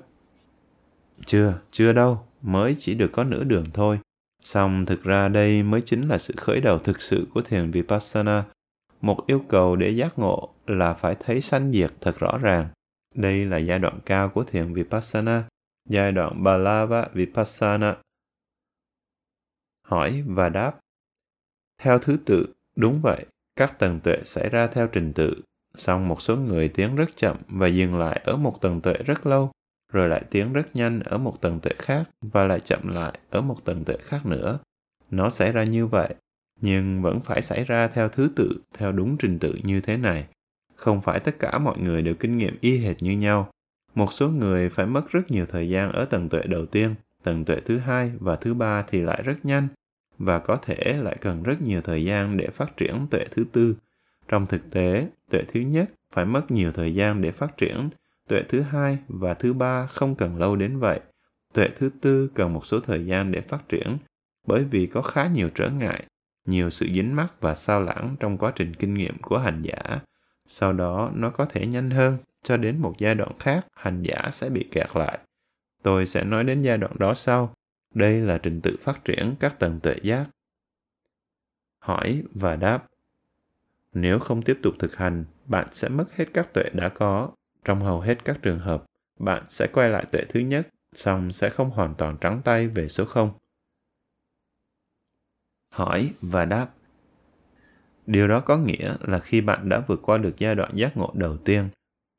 Chưa đâu. mới chỉ được có nửa đường thôi. Song thực ra đây mới chính là sự khởi đầu thực sự của thiền Vipassana. Một yêu cầu để giác ngộ là phải thấy sanh diệt thật rõ ràng. Đây là giai đoạn cao của thiền Vipassana, giai đoạn Balava Vipassana. Hỏi và đáp. Theo thứ tự, đúng vậy, các tầng tuệ xảy ra theo trình tự. Song một số người tiến rất chậm và dừng lại ở một tầng tuệ rất lâu, rồi lại tiến rất nhanh ở một tầng tuệ khác và lại chậm lại ở một tầng tuệ khác nữa. Nó xảy ra như vậy, nhưng vẫn phải xảy ra theo thứ tự, theo đúng trình tự như thế này. Không phải tất cả mọi người đều kinh nghiệm y hệt như nhau. Một số người phải mất rất nhiều thời gian ở tầng tuệ đầu tiên, tầng tuệ thứ hai và thứ ba thì lại rất nhanh, và có thể lại cần rất nhiều thời gian để phát triển tuệ thứ tư. Trong thực tế, tuệ thứ nhất phải mất nhiều thời gian để phát triển, tuệ thứ hai và thứ ba không cần lâu đến vậy. Tuệ thứ tư cần một số thời gian để phát triển, bởi vì có khá nhiều trở ngại, nhiều sự dính mắc và sao lãng trong quá trình kinh nghiệm của hành giả. Sau đó nó có thể nhanh hơn, cho đến một giai đoạn khác hành giả sẽ bị kẹt lại. Tôi sẽ nói đến giai đoạn đó sau. Đây là trình tự phát triển các tầng tuệ giác. Hỏi và đáp. Nếu không tiếp tục thực hành, bạn sẽ mất hết các tuệ đã có. Trong hầu hết các trường hợp, bạn sẽ quay lại tuệ thứ nhất, song sẽ không hoàn toàn trắng tay về số 0. Hỏi và đáp. Điều đó có nghĩa là khi bạn đã vượt qua được giai đoạn giác ngộ đầu tiên,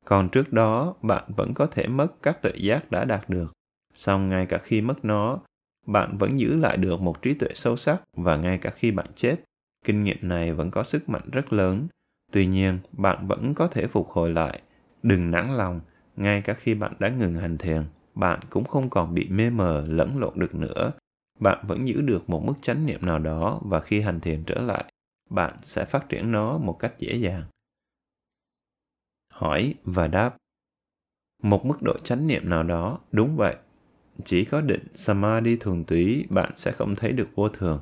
còn trước đó bạn vẫn có thể mất các tuệ giác đã đạt được. Song ngay cả khi mất nó, bạn vẫn giữ lại được một trí tuệ sâu sắc, và ngay cả khi bạn chết, kinh nghiệm này vẫn có sức mạnh rất lớn. Tuy nhiên, bạn vẫn có thể phục hồi lại. Đừng nản lòng, ngay cả khi bạn đã ngừng hành thiền, bạn cũng không còn bị mê mờ lẫn lộn được nữa. Bạn vẫn giữ được một mức chánh niệm nào đó, và khi hành thiền trở lại, bạn sẽ phát triển nó một cách dễ dàng. Hỏi và đáp. Một mức độ chánh niệm nào đó, đúng vậy. Chỉ có định Samadhi thuần túy, bạn sẽ không thấy được vô thường.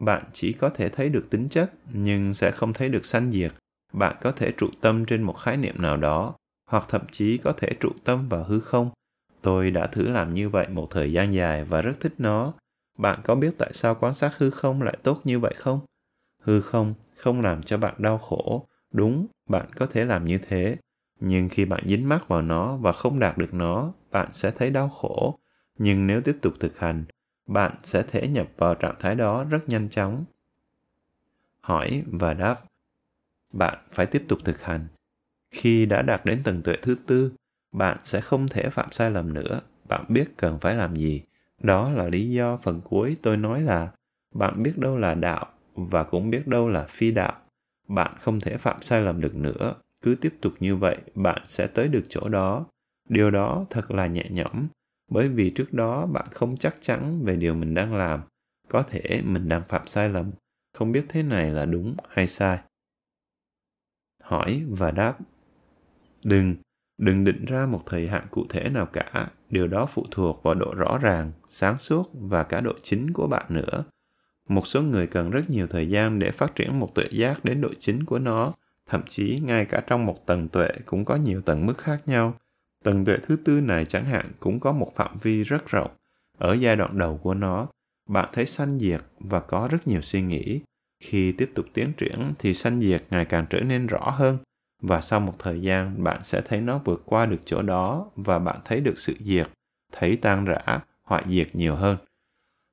Bạn chỉ có thể thấy được tính chất, nhưng sẽ không thấy được sanh diệt. Bạn có thể trụ tâm trên một khái niệm nào đó, hoặc thậm chí có thể trụ tâm vào hư không. Tôi đã thử làm như vậy một thời gian dài và rất thích nó. Bạn có biết tại sao quan sát hư không lại tốt như vậy không? Hư không không làm cho bạn đau khổ. Đúng, bạn có thể làm như thế. Nhưng khi bạn dính mắc vào nó và không đạt được nó, bạn sẽ thấy đau khổ. Nhưng nếu tiếp tục thực hành, bạn sẽ thể nhập vào trạng thái đó rất nhanh chóng. Hỏi và đáp. Bạn phải tiếp tục thực hành. Khi đã đạt đến tầng tuệ thứ tư, bạn sẽ không thể phạm sai lầm nữa. Bạn biết cần phải làm gì. Đó là lý do phần cuối tôi nói là bạn biết đâu là đạo và cũng biết đâu là phi đạo. Bạn không thể phạm sai lầm được nữa. Cứ tiếp tục như vậy, bạn sẽ tới được chỗ đó. Điều đó thật là nhẹ nhõm, bởi vì trước đó bạn không chắc chắn về điều mình đang làm. Có thể mình đang phạm sai lầm, không biết thế này là đúng hay sai. Hỏi và đáp. Đừng định ra một thời hạn cụ thể nào cả. Điều đó phụ thuộc vào độ rõ ràng, sáng suốt và cả độ chính của bạn nữa. Một số người cần rất nhiều thời gian để phát triển một tuệ giác đến độ chính của nó. Thậm chí ngay cả trong một tầng tuệ cũng có nhiều tầng mức khác nhau. Tầng tuệ thứ tư này chẳng hạn cũng có một phạm vi rất rộng. Ở giai đoạn đầu của nó, bạn thấy sanh diệt và có rất nhiều suy nghĩ. Khi tiếp tục tiến triển thì sanh diệt ngày càng trở nên rõ hơn. Và sau một thời gian, bạn sẽ thấy nó vượt qua được chỗ đó và bạn thấy được sự diệt, thấy tan rã, hoại diệt nhiều hơn.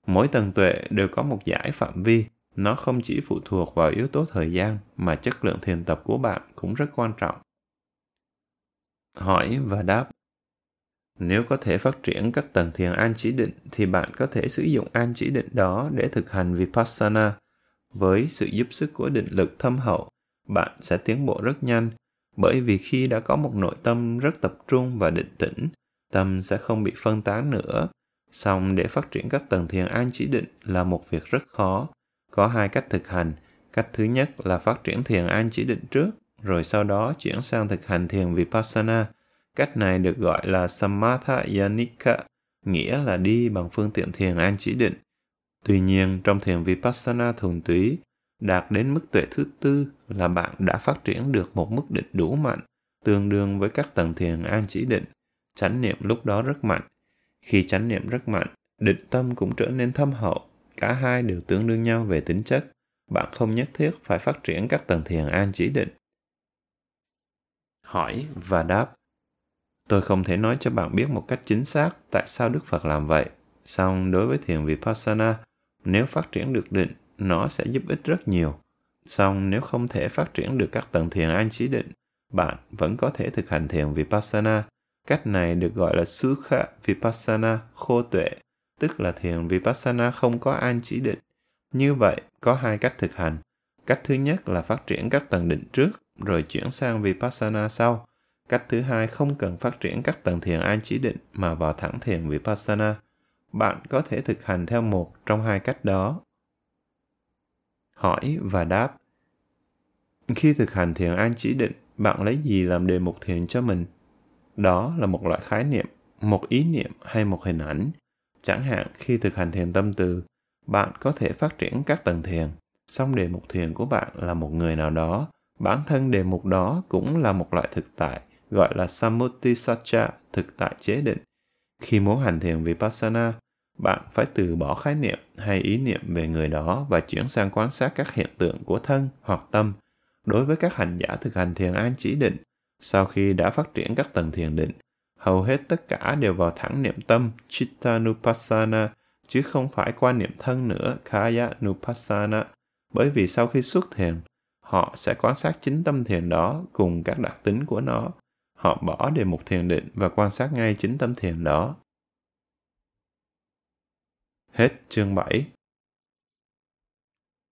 Mỗi tầng tuệ đều có một dải phạm vi. Nó không chỉ phụ thuộc vào yếu tố thời gian, mà chất lượng thiền tập của bạn cũng rất quan trọng. Hỏi và đáp. Nếu có thể phát triển các tầng thiền an chỉ định, thì bạn có thể sử dụng an chỉ định đó để thực hành Vipassana. Với sự giúp sức của định lực thâm hậu, bạn sẽ tiến bộ rất nhanh, bởi vì khi đã có một nội tâm rất tập trung và định tĩnh, tâm sẽ không bị phân tán nữa. Song để phát triển các tầng thiền an chỉ định là một việc rất khó. Có hai cách thực hành. Cách thứ nhất là phát triển thiền an chỉ định trước, rồi sau đó chuyển sang thực hành thiền Vipassana. Cách này được gọi là Samatha Yanika, nghĩa là đi bằng phương tiện thiền an chỉ định. Tuy nhiên, trong thiền Vipassana thuần túy, đạt đến mức tuệ thứ tư là bạn đã phát triển được một mức định đủ mạnh, tương đương với các tầng thiền an chỉ định. Chánh niệm lúc đó rất mạnh. Khi chánh niệm rất mạnh, định tâm cũng trở nên thâm hậu. Cả hai đều tương đương nhau về tính chất. Bạn không nhất thiết phải phát triển các tầng thiền an chỉ định. Hỏi và đáp. Tôi không thể nói cho bạn biết một cách chính xác tại sao Đức Phật làm vậy. Song đối với thiền Vipassana, nếu phát triển được định, nó sẽ giúp ích rất nhiều. Song nếu không thể phát triển được các tầng thiền an chỉ định, bạn vẫn có thể thực hành thiền Vipassana. Cách này được gọi là Sukha Vipassana khô tuệ, tức là thiền Vipassana không có an chỉ định. Như vậy, có hai cách thực hành. Cách thứ nhất là phát triển các tầng định trước, rồi chuyển sang Vipassana sau. Cách thứ hai không cần phát triển các tầng thiền an chỉ định mà vào thẳng thiền Vipassana. Bạn có thể thực hành theo một trong hai cách đó. Hỏi và đáp. Khi thực hành thiền an chỉ định, bạn lấy gì làm đề mục thiền cho mình? Đó là một loại khái niệm, một ý niệm hay một hình ảnh. Chẳng hạn khi thực hành thiền tâm từ, bạn có thể phát triển các tầng thiền, song đề mục thiền của bạn là một người nào đó. Bản thân đề mục đó cũng là một loại thực tại, gọi là Samutisacca, thực tại chế định. Khi muốn hành thiền Vipassana, bạn phải từ bỏ khái niệm hay ý niệm về người đó và chuyển sang quan sát các hiện tượng của thân hoặc tâm. Đối với các hành giả thực hành thiền an chỉ định, sau khi đã phát triển các tầng thiền định, hầu hết tất cả đều vào thẳng niệm tâm Chitta Nupassana, chứ không phải qua niệm thân nữa Khaya Nupassana, bởi vì sau khi xuất thiền, họ sẽ quan sát chính tâm thiền đó cùng các đặc tính của nó. Họ bỏ đề mục thiền định và quan sát ngay chính tâm thiền đó. Hết chương 7.